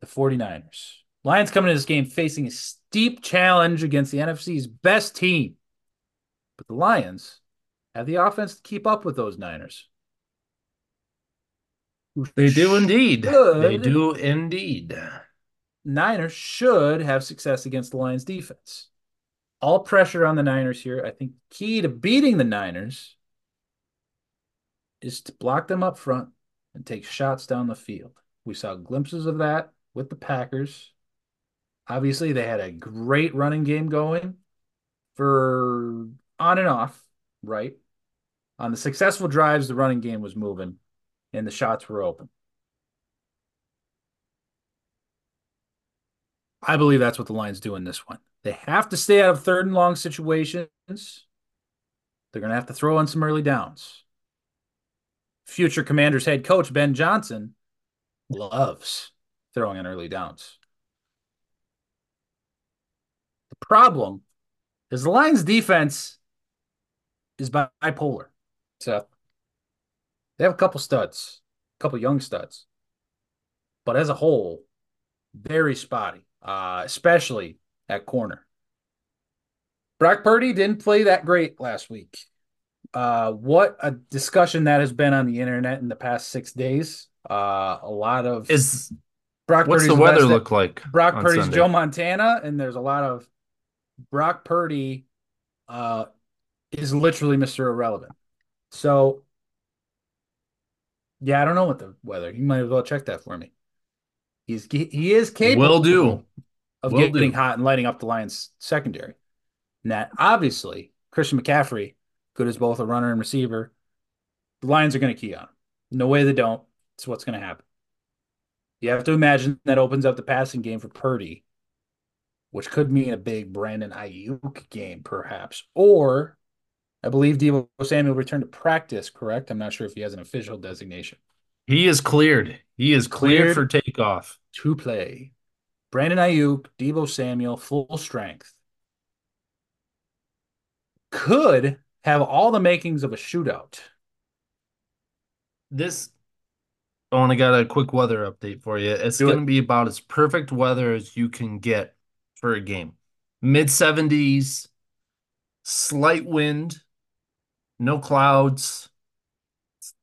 the forty-niners. Lions coming to this game facing a steep challenge against the N F C's best team. But the Lions have the offense to keep up with those Niners. They do indeed. Should. They do indeed. Niners should have success against the Lions defense. All pressure on the Niners here. I think the key to beating the Niners is to block them up front and take shots down the field. We saw glimpses of that with the Packers. Obviously, they had a great running game going for on and off, right? On the successful drives, the running game was moving and the shots were open. I believe that's what the Lions do in this one. They have to stay out of third and long situations. They're going to have to throw in some early downs. Future Commanders head coach Ben Johnson loves throwing in early downs. The problem is the Lions' defense is bipolar. So they have a couple studs, a couple young studs. But as a whole, very spotty, uh, especially at corner. Brock Purdy didn't play that great last week. Uh, what a discussion that has been on the internet in the past six days. Uh, a lot of... Is, Brock what's Purdy's the weather look like? Brock Purdy's Sunday? Joe Montana, and there's a lot of... Brock Purdy uh, is literally Mister Irrelevant. So, yeah, I don't know what the weather... You might as well check that for me. He's he is capable Will do. of Will getting do. hot and lighting up the Lions secondary. Now, obviously, Christian McCaffrey, good as both a runner and receiver, the Lions are going to key on him. No way they don't. It's what's going to happen. You have to imagine that opens up the passing game for Purdy, which could mean a big Brandon Ayuk game, perhaps. Or, I believe Deebo Samuel returned to practice, correct? I'm not sure if he has an official designation. He is cleared. He is cleared, cleared for takeoff. To play. Brandon Ayuk, Deebo Samuel, full strength. Could have all the makings of a shootout. This, I want to get a quick weather update for you. It's going to be about as perfect weather as you can get for a game. mid seventies, slight wind, no clouds.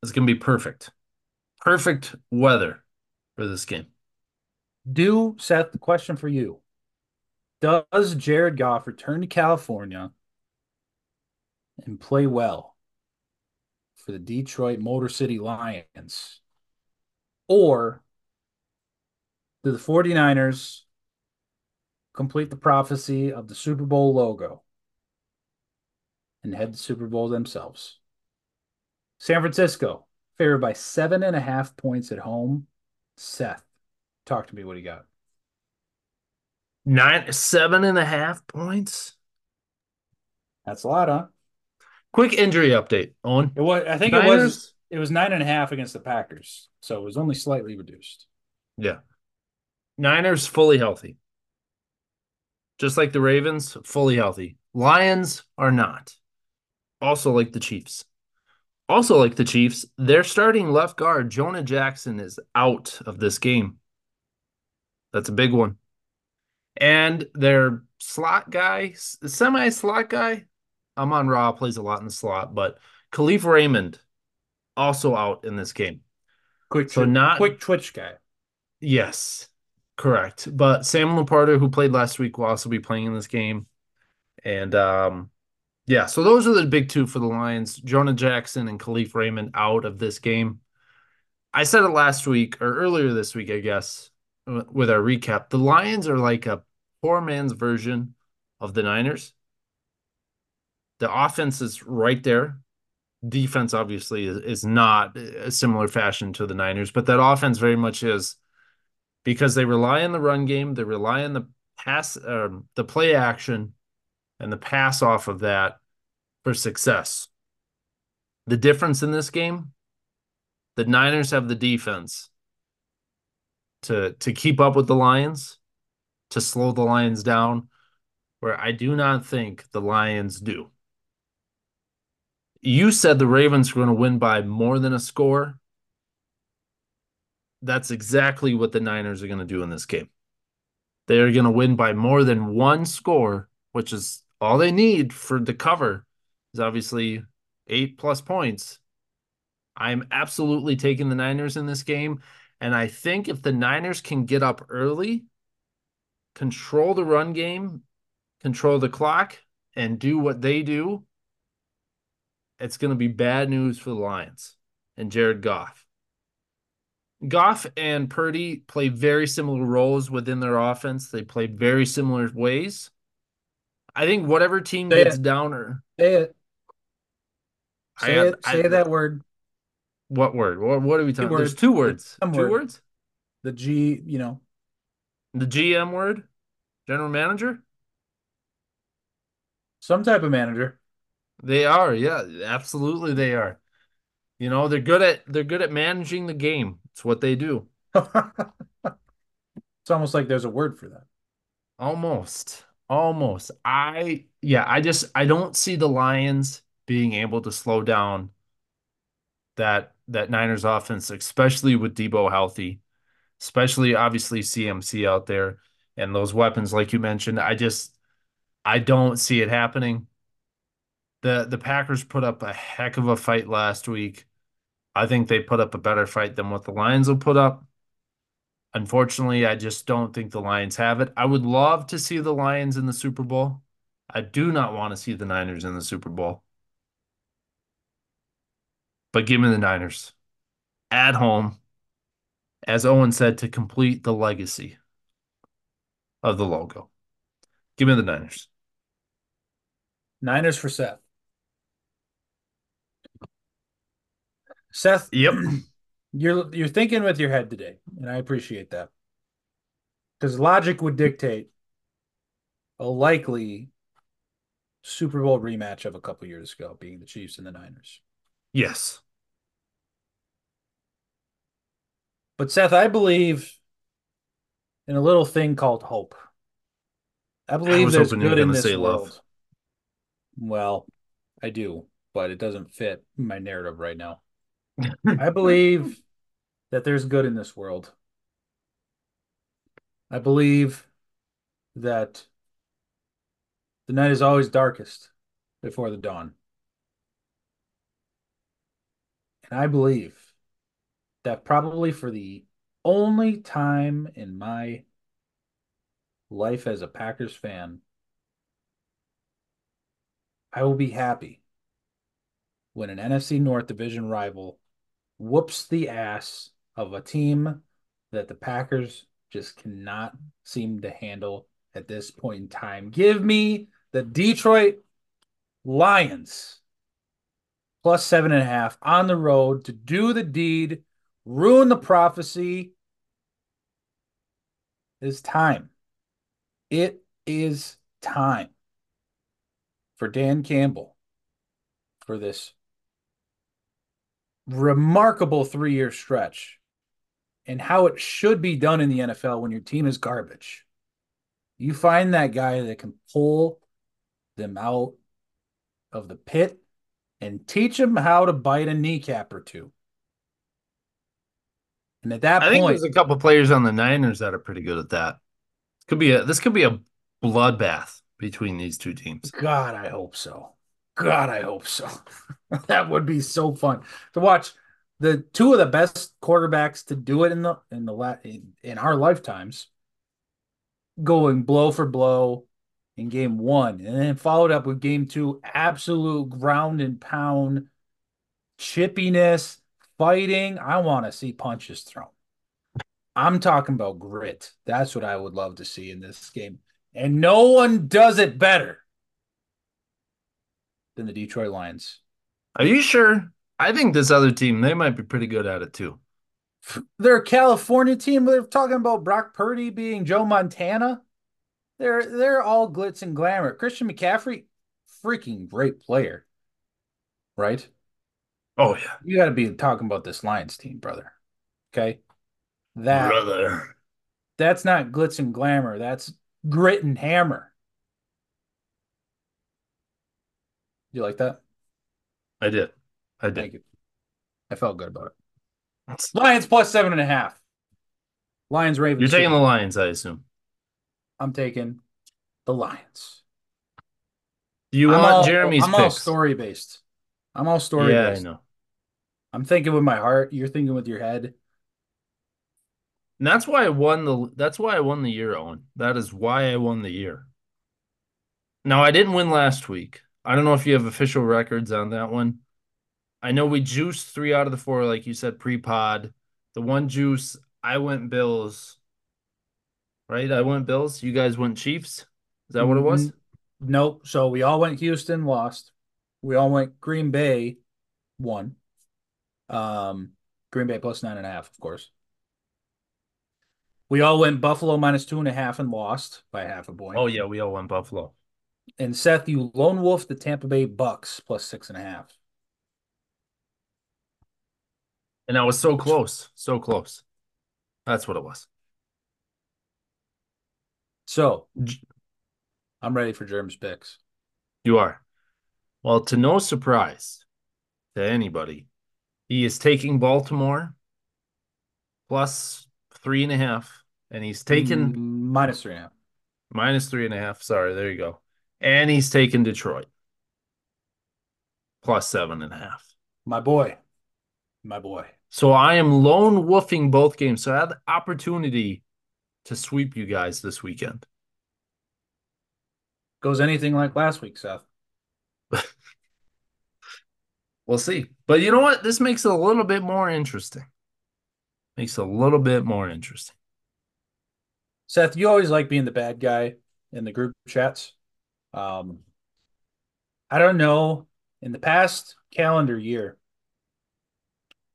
It's going to be perfect. Perfect weather for this game. Do, Seth, the question for you. Does Jared Goff return to California and play well for the Detroit Motor City Lions? Or do the forty-niners complete the prophecy of the Super Bowl logo and head to Super Bowl themselves? San Francisco, favored by seven and a half points at home. Seth, talk to me. What do you got? Nine, seven and a half points? That's a lot, huh? Quick injury update, Owen. It was, I think Niners? it was it was nine and a half against the Packers, so it was only slightly reduced. Yeah. Niners fully healthy. Just like the Ravens, fully healthy. Lions are not. Also like the Chiefs. Also like the Chiefs, their starting left guard, Jonah Jackson, is out of this game. That's a big one. And their slot guy, semi-slot guy, Amon Ra plays a lot in the slot, but Khalif Raymond also out in this game. Quick, so not, quick twitch guy. Yes, correct. But Sam Lepardo, who played last week, will also be playing in this game. And, um... yeah, so those are the big two for the Lions. Jonah Jackson and Khalif Raymond out of this game. I said it last week, or earlier this week, I guess, with our recap. The Lions are like a poor man's version of the Niners. The offense is right there. Defense, obviously, is, is not a similar fashion to the Niners, but that offense very much is, because they rely on the run game. They rely on the pass, um, the play action, and the pass off of that for success. The difference in this game, the Niners have the defense to to keep up with the Lions, to slow the Lions down, where I do not think the Lions do. You said the Ravens were going to win by more than a score. That's exactly what the Niners are going to do in this game. They are going to win by more than one score, which is all they need for the cover, is obviously eight-plus points. I'm absolutely taking the Niners in this game, and I think if the Niners can get up early, control the run game, control the clock, and do what they do, it's going to be bad news for the Lions and Jared Goff. Goff and Purdy play very similar roles within their offense. They play very similar ways. I think whatever team say gets it. downer. Say it. Say, I, it. say I, that word. What word? What, what are we talking about? There's two words. Some two word. words? The G, you know. The G M word? General manager? Some type of manager. They are, yeah, absolutely they are. You know, they're good at they're good at managing the game. It's what they do. It's almost like there's a word for that. Almost. Almost. I yeah, I just I don't see the Lions being able to slow down that that Niners offense, especially with Deebo healthy, especially obviously C M C out there and those weapons like you mentioned. I just I don't see it happening. The the Packers put up a heck of a fight last week. I think they put up a better fight than what the Lions will put up. Unfortunately, I just don't think the Lions have it. I would love to see the Lions in the Super Bowl. I do not want to see the Niners in the Super Bowl. But give me the Niners. At home, as Owen said, to complete the legacy of the logo. Give me the Niners. Niners for Seth. Seth, yep. You're you're thinking with your head today, and I appreciate that. Because logic would dictate a likely Super Bowl rematch of a couple years ago being the Chiefs and the Niners. Yes. But Seth, I believe in a little thing called hope. I believe I was there's hoping good you were in this say world. Love. Well, I do, but it doesn't fit my narrative right now. I believe that there's good in this world. I believe that the night is always darkest before the dawn. And I believe that probably for the only time in my life as a Packers fan, I will be happy when an N F C North division rival whoops the ass of a team that the Packers just cannot seem to handle at this point in time. Give me the Detroit Lions plus seven and a half on the road to do the deed, ruin the prophecy. It is time. It is time. For Dan Campbell, for this remarkable three-year stretch and how it should be done in the N F L when your team is garbage. You find that guy that can pull them out of the pit and teach them how to bite a kneecap or two. And at that I point... I think there's a couple of players on the Niners that are pretty good at that. Could be a, this could be a bloodbath between these two teams. God, I hope so. God, I hope so. That would be so fun to watch. The two of the best quarterbacks to do it in the in the la- in, in our lifetimes, going blow for blow in game one, and then followed up with game two. Absolute ground and pound, chippiness, fighting. I want to see punches thrown. I'm talking about grit. That's what I would love to see in this game. And no one does it better than the Detroit Lions. Are you sure? I think this other team, they might be pretty good at it too. They're a California team. They're talking about Brock Purdy being Joe Montana. They're they're all glitz and glamour. Christian McCaffrey, freaking great player, right? Oh yeah, you got to be talking about this Lions team, brother. Okay, that brother. That's not glitz and glamour. That's grit and hammer. You like that? I did. I did. Thank you. I felt good about it. That's... Lions plus seven and a half. Lions, Ravens. You're taking the Lions, I assume. I'm taking the Lions. Do you I'm want all, Jeremy's I'm picks? All story-based. I'm all story-based. Yeah, I know. I'm thinking with my heart. You're thinking with your head. And that's why I won the. That's why I won the year, Owen. That is why I won the year. Now, I didn't win last week. I don't know if you have official records on that one. I know we juiced three out of the four, like you said, pre-pod. The one juice, I went Bills. Right? I went Bills. You guys went Chiefs. Is that what it was? Nope. So we all went Houston, lost. We all went Green Bay, won. Um, Green Bay plus nine and a half, of course. We all went Buffalo minus two and a half and lost by half a point. Oh, yeah. We all went Buffalo. And Seth, you lone wolf the Tampa Bay Bucks plus six and a half. And I was so close. So close. That's what it was. So, I'm ready for Jerem's picks. You are. Well, to no surprise to anybody, he is taking Baltimore plus three and a half, and he's taking... Mm, minus three and a half. Minus three and a half. Sorry, there you go. And he's taking Detroit plus seven and a half. My boy. My boy. So, I am lone wolfing both games. So, I had the opportunity to sweep you guys this weekend. Goes anything like last week, Seth. We'll see. But you know what? This makes it a little bit more interesting. Makes it a little bit more interesting. Seth, you always like being the bad guy in the group chats. Um, I don't know. In the past calendar year,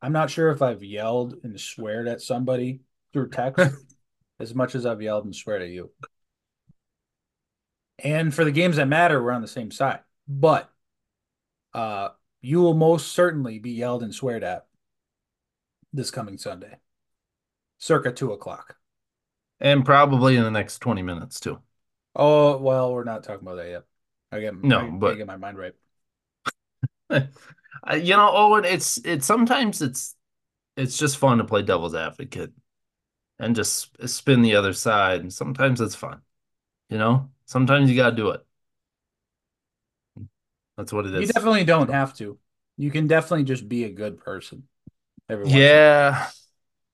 I'm not sure if I've yelled and sweared at somebody through text. As much as I've yelled and swear to you. And for the games that matter, we're on the same side. But uh, you will most certainly be yelled and sweared at this coming Sunday, circa two o'clock. And probably in the next twenty minutes, too. Oh, well, we're not talking about that yet. I get, no, I, but... I get my mind right. You know, Owen, it's, it's, sometimes it's, it's just fun to play devil's advocate. And just spin the other side. And sometimes it's fun. You know? Sometimes you got to do it. That's what it is. You definitely don't have to. You can definitely just be a good person. Yeah.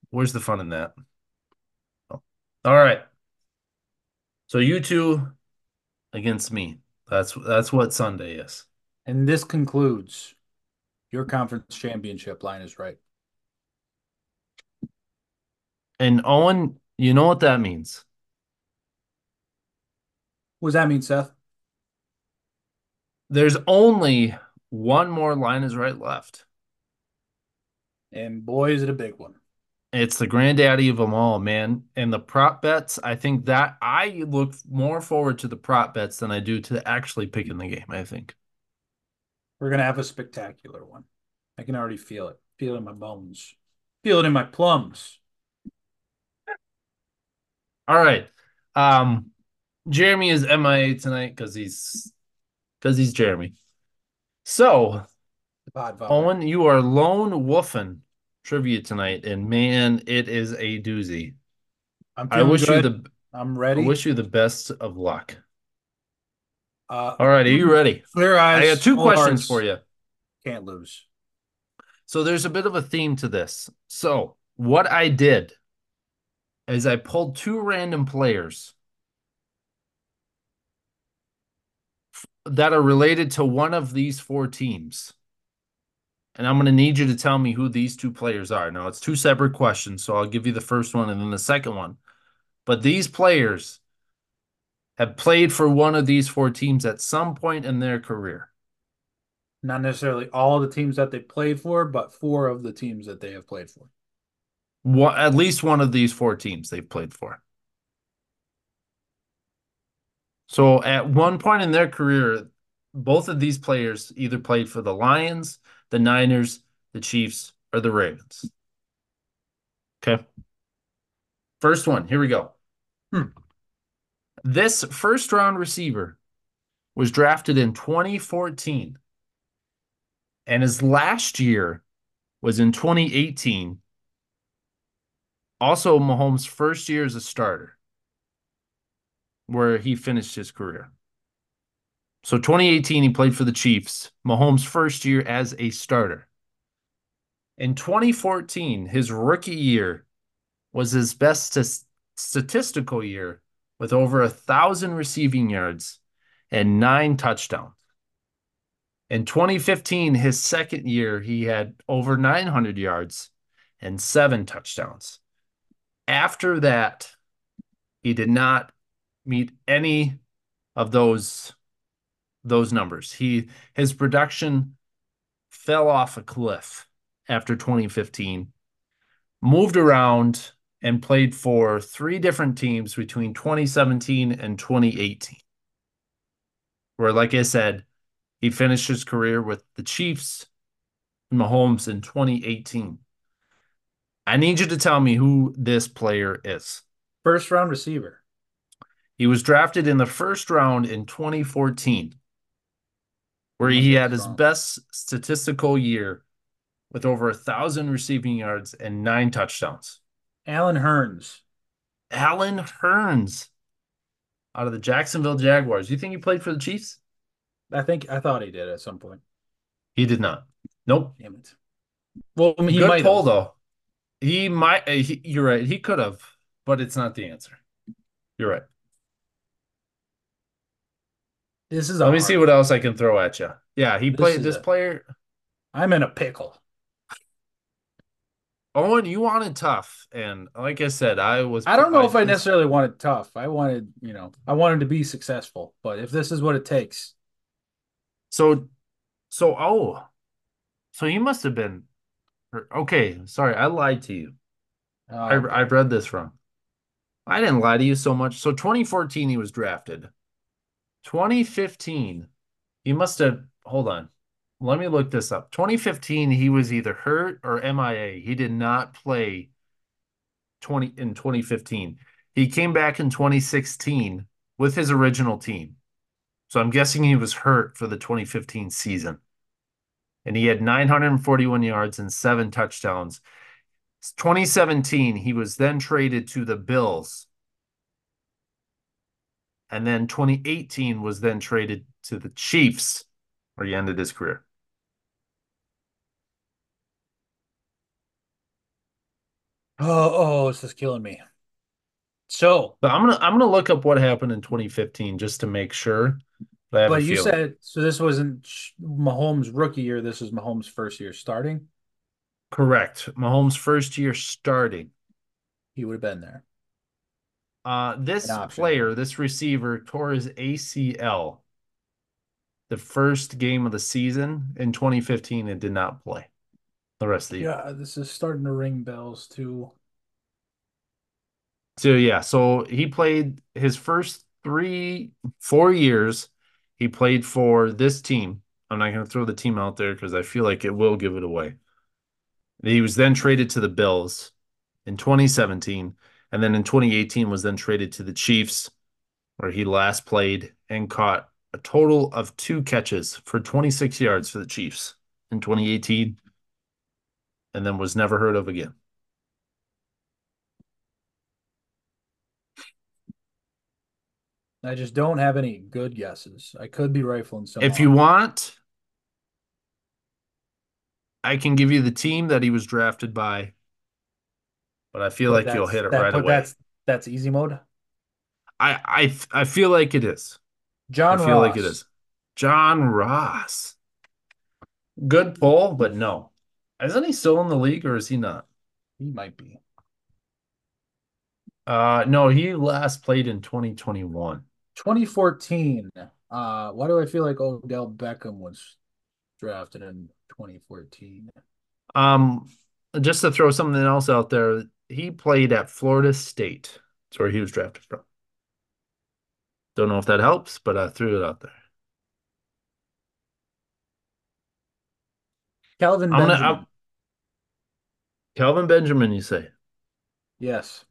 Where's the fun in that? Oh. All right. So you two against me. That's that's what Sunday is. And this concludes your conference championship. Line is right. And, Owen, you know what that means. What does that mean, Seth? There's only one more Line is Right left. And, boy, is it a big one. It's the granddaddy of them all, man. And the prop bets, I think that I look more forward to the prop bets than I do to actually picking the game, I think. We're going to have a spectacular one. I can already feel it. Feel it in my bones. Feel it in my plums. All right. Um, Jeremy is M I A tonight because he's because he's Jeremy. So, Owen, you are lone wolfing trivia tonight, and man, it is a doozy. I'm I wish good. you the I'm ready. I wish you the best of luck. Uh, All right, are you ready? Clear eyes. I got two questions hearts. for you. Can't lose. So there's a bit of a theme to this. So what I did. As I pulled two random players that are related to one of these four teams. And I'm going to need you to tell me who these two players are. Now, it's two separate questions, so I'll give you the first one and then the second one. But these players have played for one of these four teams at some point in their career. Not necessarily all the teams that they played for, but four of the teams that they have played for. What, at least one of these four teams they've played for. So at one point in their career, both of these players either played for the Lions, the Niners, the Chiefs, or the Ravens. Okay. First one. Here we go. Hmm. This first-round receiver was drafted in twenty fourteen, and his last year was in twenty eighteen. Also, Mahomes' first year as a starter, where he finished his career. So twenty eighteen, he played for the Chiefs. Mahomes' first year as a starter. In twenty fourteen, his rookie year was his best st- statistical year with over one thousand receiving yards and nine touchdowns. In twenty fifteen, his second year, he had over nine hundred yards and seven touchdowns. After that, he did not meet any of those those numbers. He his production fell off a cliff after twenty fifteen, moved around and played for three different teams between twenty seventeen and twenty eighteen, where, like I said, he finished his career with the Chiefs and Mahomes in twenty eighteen. I need you to tell me who this player is. First round receiver. He was drafted in the first round in twenty fourteen, where he had his best statistical year with over one thousand receiving yards and nine touchdowns. Allen Hurns. Allen Hurns out of the Jacksonville Jaguars. You think he played for the Chiefs? I think I thought he did at some point. He did not. Nope. Damn it. Well, I mean, he might. Good pull, though. He might. He, you're right. He could have, but it's not the answer. You're right. This is. Let me see what else I can throw at you. Yeah, he played this player. I'm in a pickle. Owen, you wanted tough, and like I said, I was. I don't know if I necessarily wanted tough. I wanted, you know, I wanted to be successful. But if this is what it takes, so, so oh, so you must have been. Okay, sorry, I lied to you. Uh, I I read this wrong. I didn't lie to you so much. So twenty fourteen, he was drafted. twenty fifteen, he must have, hold on. Let me look this up. twenty fifteen, he was either hurt or M I A. He did not play twenty in twenty fifteen. He came back in twenty sixteen with his original team. So I'm guessing he was hurt for the twenty fifteen season. And he had nine hundred forty-one yards and seven touchdowns. twenty seventeen, he was then traded to the Bills. And then twenty eighteen was then traded to the Chiefs, where he ended his career. Oh, oh, this is killing me. So, but I'm gonna I'm gonna look up what happened in twenty fifteen just to make sure. That I have but a you feeling. Said so. This wasn't Mahomes' rookie year. This was Mahomes' first year starting. Correct. Mahomes' first year starting. He would have been there. Uh, this player, this receiver, tore his A C L the first game of the season in twenty fifteen and did not play the rest of the year. Yeah, this is starting to ring bells, too. So, yeah, so he played his first three, four years. He played for this team. I'm not going to throw the team out there because I feel like it will give it away. He was then traded to the Bills in twenty seventeen. And then in twenty eighteen was then traded to the Chiefs, where he last played and caught a total of two catches for twenty-six yards for the Chiefs in twenty eighteen, and then was never heard of again. I just don't have any good guesses. I could be rifling some. If you want, I can give you the team that he was drafted by. But I feel but like you'll hit it that, right but away. That's that's easy mode. I I I feel like it is. John I feel Ross. like it is. John Ross. Good pull, but no. Isn't he still in the league, or is he not? He might be. Uh no, he last played in twenty twenty-one. twenty fourteen. Uh why do I feel like Odell Beckham was drafted in twenty fourteen? Um just to throw something else out there. He played at Florida State. That's where he was drafted from. Don't know if that helps, but I threw it out there. Kelvin I'm Benjamin. Gonna, Kelvin Benjamin, you say? Yes.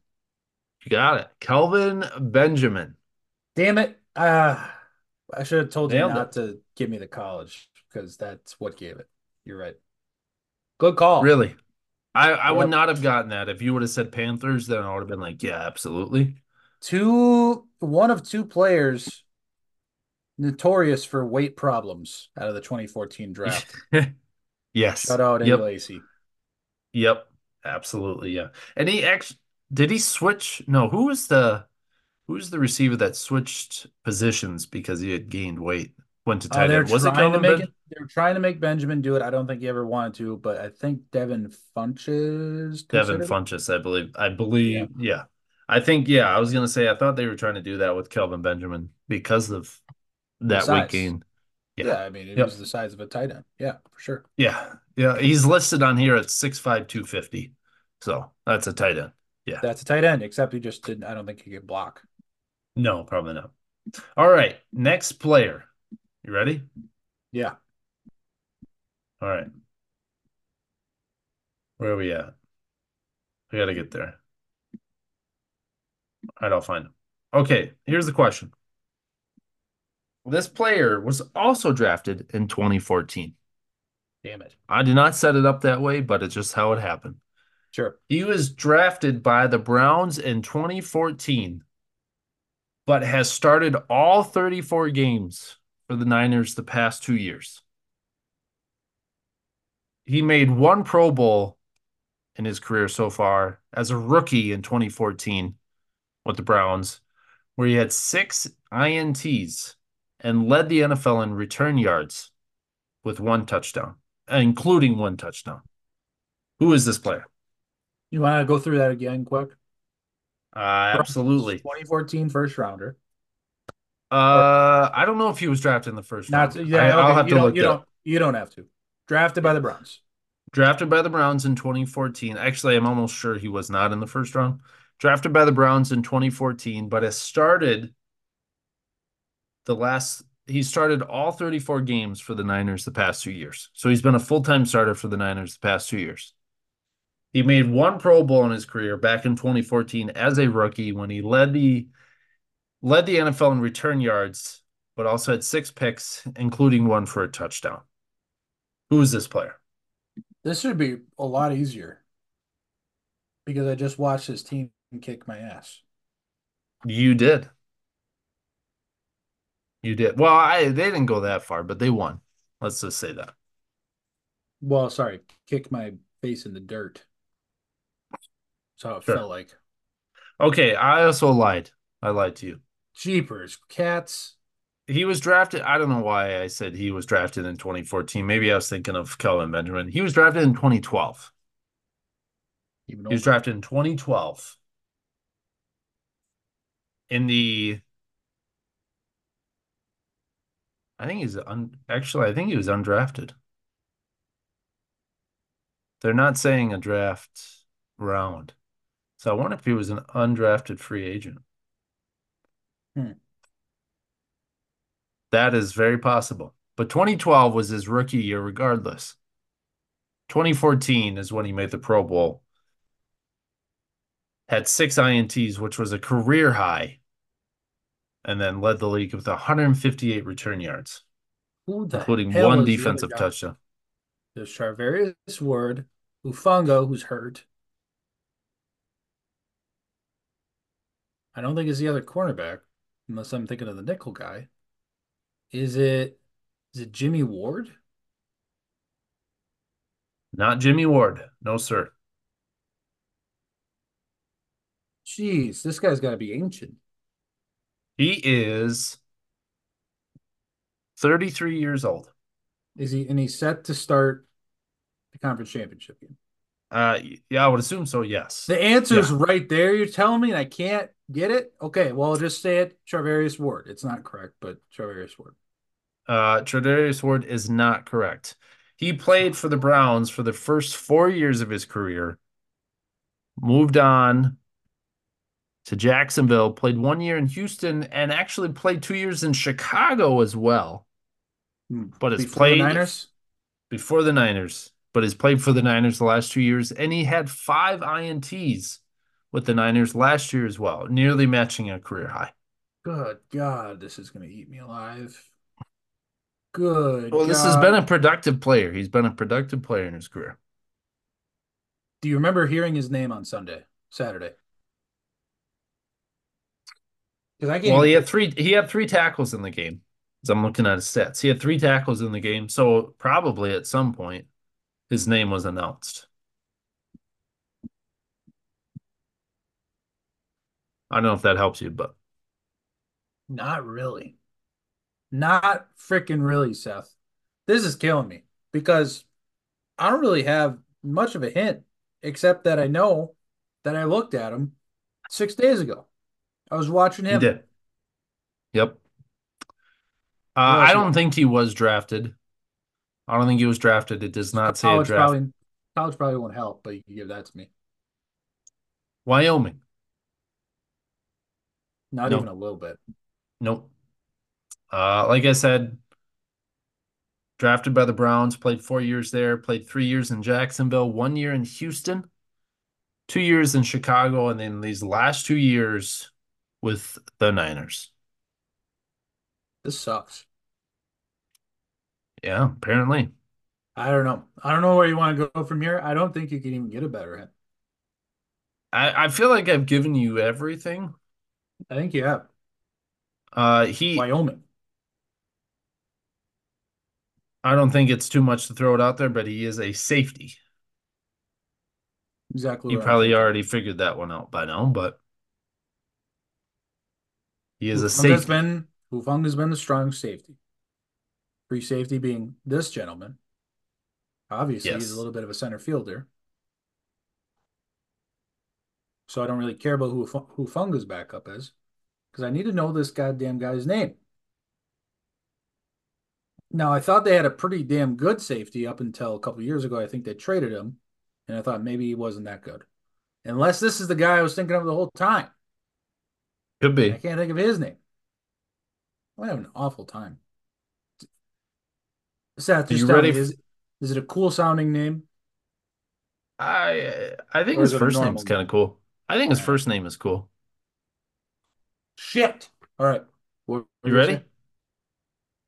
You got it. Kelvin Benjamin. Damn it. Uh, I should have told Nailed you not it. to give me the college because that's what gave it. You're right. Good call. Really? I, I yep. would not have gotten that. If you would have said Panthers, then I would have been like, yeah, absolutely. Two, one of two players notorious for weight problems out of the twenty fourteen draft. Yes. Shout out Andy yep. Lacy. Yep. Absolutely. Yeah. And he actually did he switch? No, who was the who's the receiver that switched positions because he had gained weight? Went to tight uh, end. Was it Kelvin Benjamin? They were trying to make Benjamin do it. I don't think he ever wanted to, but I think Devin Funchess. Devin Funchess, I believe. I believe. Yeah. yeah. I think, yeah, I was going to say, I thought they were trying to do that with Kelvin Benjamin because of that weight gain. Yeah. yeah, I mean, it yep. was the size of a tight end. Yeah, for sure. Yeah. Yeah. He's listed on here at six five, two fifty. So that's a tight end. Yeah. That's a tight end, except he just didn't, I don't think he could block. No, probably not. All right. Next player. You ready? Yeah. All right. Where are we at? We got to get there. All right, I'll find him. Okay, here's the question. This player was also drafted in twenty fourteen. Damn it. I did not set it up that way, but it's just how it happened. Sure. He was drafted by the Browns in twenty fourteen, but has started all thirty-four games for the Niners the past two years. He made one Pro Bowl in his career so far as a rookie in twenty fourteen with the Browns, where he had six I N Ts and led the N F L in return yards with one touchdown, including one touchdown. Who is this player? You want to go through that again quick? Uh, absolutely. twenty fourteen first rounder. Uh, I don't know if he was drafted in the first round. Not, yeah, I, okay. I'll have you to look you don't, you don't have to. Drafted by the Browns. Drafted by the Browns in twenty fourteen. Actually, I'm almost sure he was not in the first round. Drafted by the Browns in twenty fourteen, but has started the last he started all thirty-four games for the Niners the past two years. So he's been a full-time starter for the Niners the past two years. He made one Pro Bowl in his career back in twenty fourteen as a rookie when he led the led the N F L in return yards, but also had six picks, including one for a touchdown. Who is this player? This should be a lot easier because I just watched his team kick my ass. You did. You did. Well, I they didn't go that far, but they won. Let's just say that. Well, sorry. Kick my face in the dirt. That's how it sure. felt like. Okay, I also lied. I lied to you. Jeepers, cats. He was drafted. I don't know why I said he was drafted in twenty fourteen. Maybe I was thinking of Kelvin Benjamin. He was drafted in twenty twelve. Even he was drafted in twenty twelve. In the, I think he's un, actually. I think he was undrafted. They're not saying a draft round, so I wonder if he was an undrafted free agent. Hmm. That is very possible. But twenty twelve was his rookie year regardless. twenty fourteen is when he made the Pro Bowl. Had six I N Ts, which was a career high. And then led the league with one hundred fifty-eight return yards. Including one defensive touchdown. There's Charvarius Ward, Ufungo, who's hurt. I don't think it's the other cornerback. Unless I'm thinking of the nickel guy. Is it is it Jimmy Ward? Not Jimmy Ward. No, sir. Jeez, this guy's got to be ancient. He is thirty-three years old. Is he? And he's set to start the conference championship game. Uh, yeah, I would assume so, yes. The answer's yeah. right there, you're telling me, and I can't get it? Okay, well, just say it, Charvarius Ward. It's not correct, but Charvarius Ward. Uh, Charvarius Ward is not correct. He played for the Browns for the first four years of his career, moved on to Jacksonville, played one year in Houston, and actually played two years in Chicago as well. But has before played the Niners? Before the Niners, but has played for the Niners the last two years, and he had five I N Ts with the Niners last year as well, nearly matching a career high. Good God, this is going to eat me alive. Good Well, God. This has been a productive player. He's been a productive player in his career. Do you remember hearing his name on Sunday, Saturday? I well, he had three. He had three tackles in the game. As I'm looking at his stats, he had three tackles in the game. So probably at some point, his name was announced. I don't know if that helps you, but not really, not freaking really, Seth. This is killing me because I don't really have much of a hint except that I know that I looked at him six days ago. I was watching him. You did. Yep. Uh, I don't think he was drafted. I don't think he was drafted. It does not say a draft. Probably, college probably won't help, but you can give that to me. Wyoming. Not nope. even a little bit. Nope. Uh, like I said, drafted by the Browns, played four years there, played three years in Jacksonville, one year in Houston, two years in Chicago, and then these last two years with the Niners. This sucks. Yeah, apparently. I don't know. I don't know where you want to go from here. I don't think you can even get a better hit. I, I feel like I've given you everything. I think you have. Uh, he Wyoming. I don't think it's too much to throw it out there, but he is a safety. Exactly. You right. probably already figured that one out by now, but he is Hufang a safety. Has been, Hufang has been the strong safety. Free safety being this gentleman. Obviously, yes. He's a little bit of a center fielder. So I don't really care about who who Funga's backup is because I need to know this goddamn guy's name. Now, I thought they had a pretty damn good safety up until a couple of years ago. I think they traded him, and I thought maybe he wasn't that good. Unless this is the guy I was thinking of the whole time. Could be. I can't think of his name. I have an awful time. Seth, just tell me, is, is it a cool-sounding name? I I think his first name is kind of cool. I think his first name is cool. Shit. All right. What, what you ready?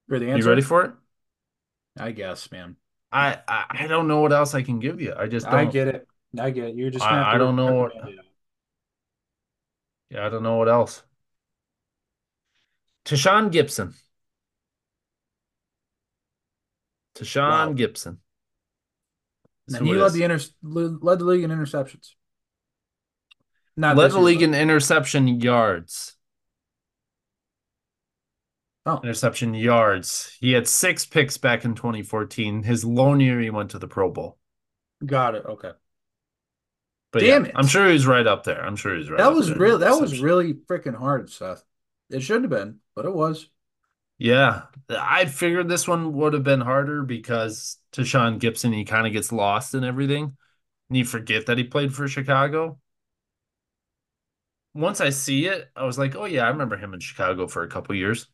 You, the you ready for it? I guess, man. I, I, I don't know what else I can give you. I just don't. I get it. I get it. You're just. I, I don't know. What, yeah, I don't know what else. Tashawn Gibson. Tashawn wow. Gibson. And he led the, inter- led the league in interceptions. Not led the league in interception yards. Oh. Interception yards. He had six picks back in twenty fourteen. His lone year, he went to the Pro Bowl. Got it. Okay. But Damn yeah, it! I'm sure he was right up there. I'm sure he's right. That up was there real. That was really freaking hard, Seth. It shouldn't have been, but it was. Yeah, I figured this one would have been harder because Tashawn Gibson, he kind of gets lost in everything, and you forget that he played for Chicago. Once I see it, I was like, oh, yeah, I remember him in Chicago for a couple years.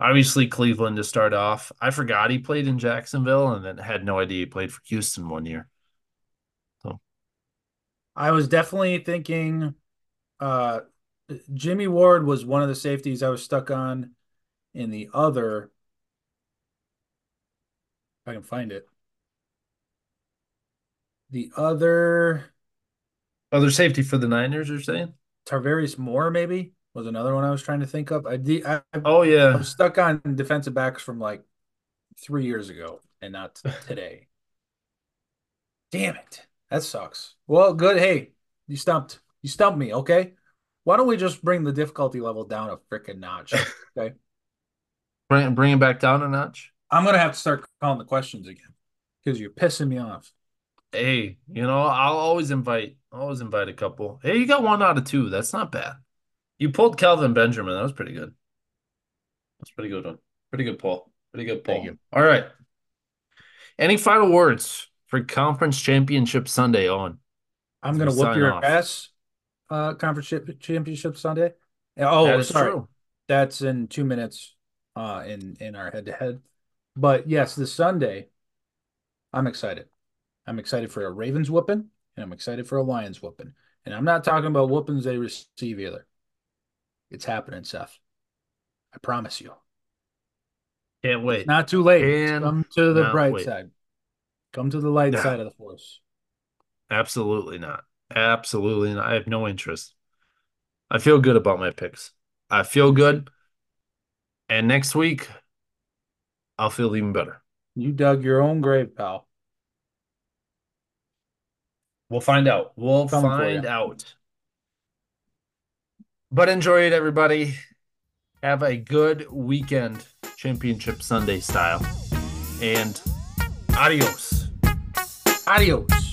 Obviously, Cleveland to start off. I forgot he played in Jacksonville and then had no idea he played for Houston one year. So, I was definitely thinking uh, Jimmy Ward was one of the safeties I was stuck on. In the other, if I can find it, the other... Other safety for the Niners, you're saying? Charvarius Ward, maybe, was another one I was trying to think of. I, de- I Oh, yeah. I'm stuck on defensive backs from, like, three years ago and not today. Damn it. That sucks. Well, good. Hey, you stumped. You stumped me, okay? Why don't we just bring the difficulty level down a frickin' notch, okay? Bring, bring it back down a notch? I'm going to have to start calling the questions again because you're pissing me off. Hey, you know, I'll always invite always invite a couple. Hey, you got one out of two. That's not bad. You pulled Kelvin Benjamin. That was pretty good. That's a pretty good one. Pretty good pull. Pretty good pull. Thank you. All right. Any final words for Conference Championship Sunday, Owen? I'm going to whoop your off. ass. uh, conference championship Sunday. Oh, that sorry. True. That's in two minutes uh, in, in our head-to-head. But, yes, this Sunday, I'm excited. I'm excited for a Ravens whooping, and I'm excited for a Lions whooping. And I'm not talking about whoopings they receive either. It's happening, Seth. I promise you. Can't wait. It's not too late. Can Come to the bright wait. side. Come to the light no. side of the force. Absolutely not. Absolutely not. I have no interest. I feel good about my picks. I feel good. And next week, I'll feel even better. You dug your own grave, pal. We'll find out. We'll Coming find out. But enjoy it, everybody. Have a good weekend, Championship Sunday style. And adios. Adios.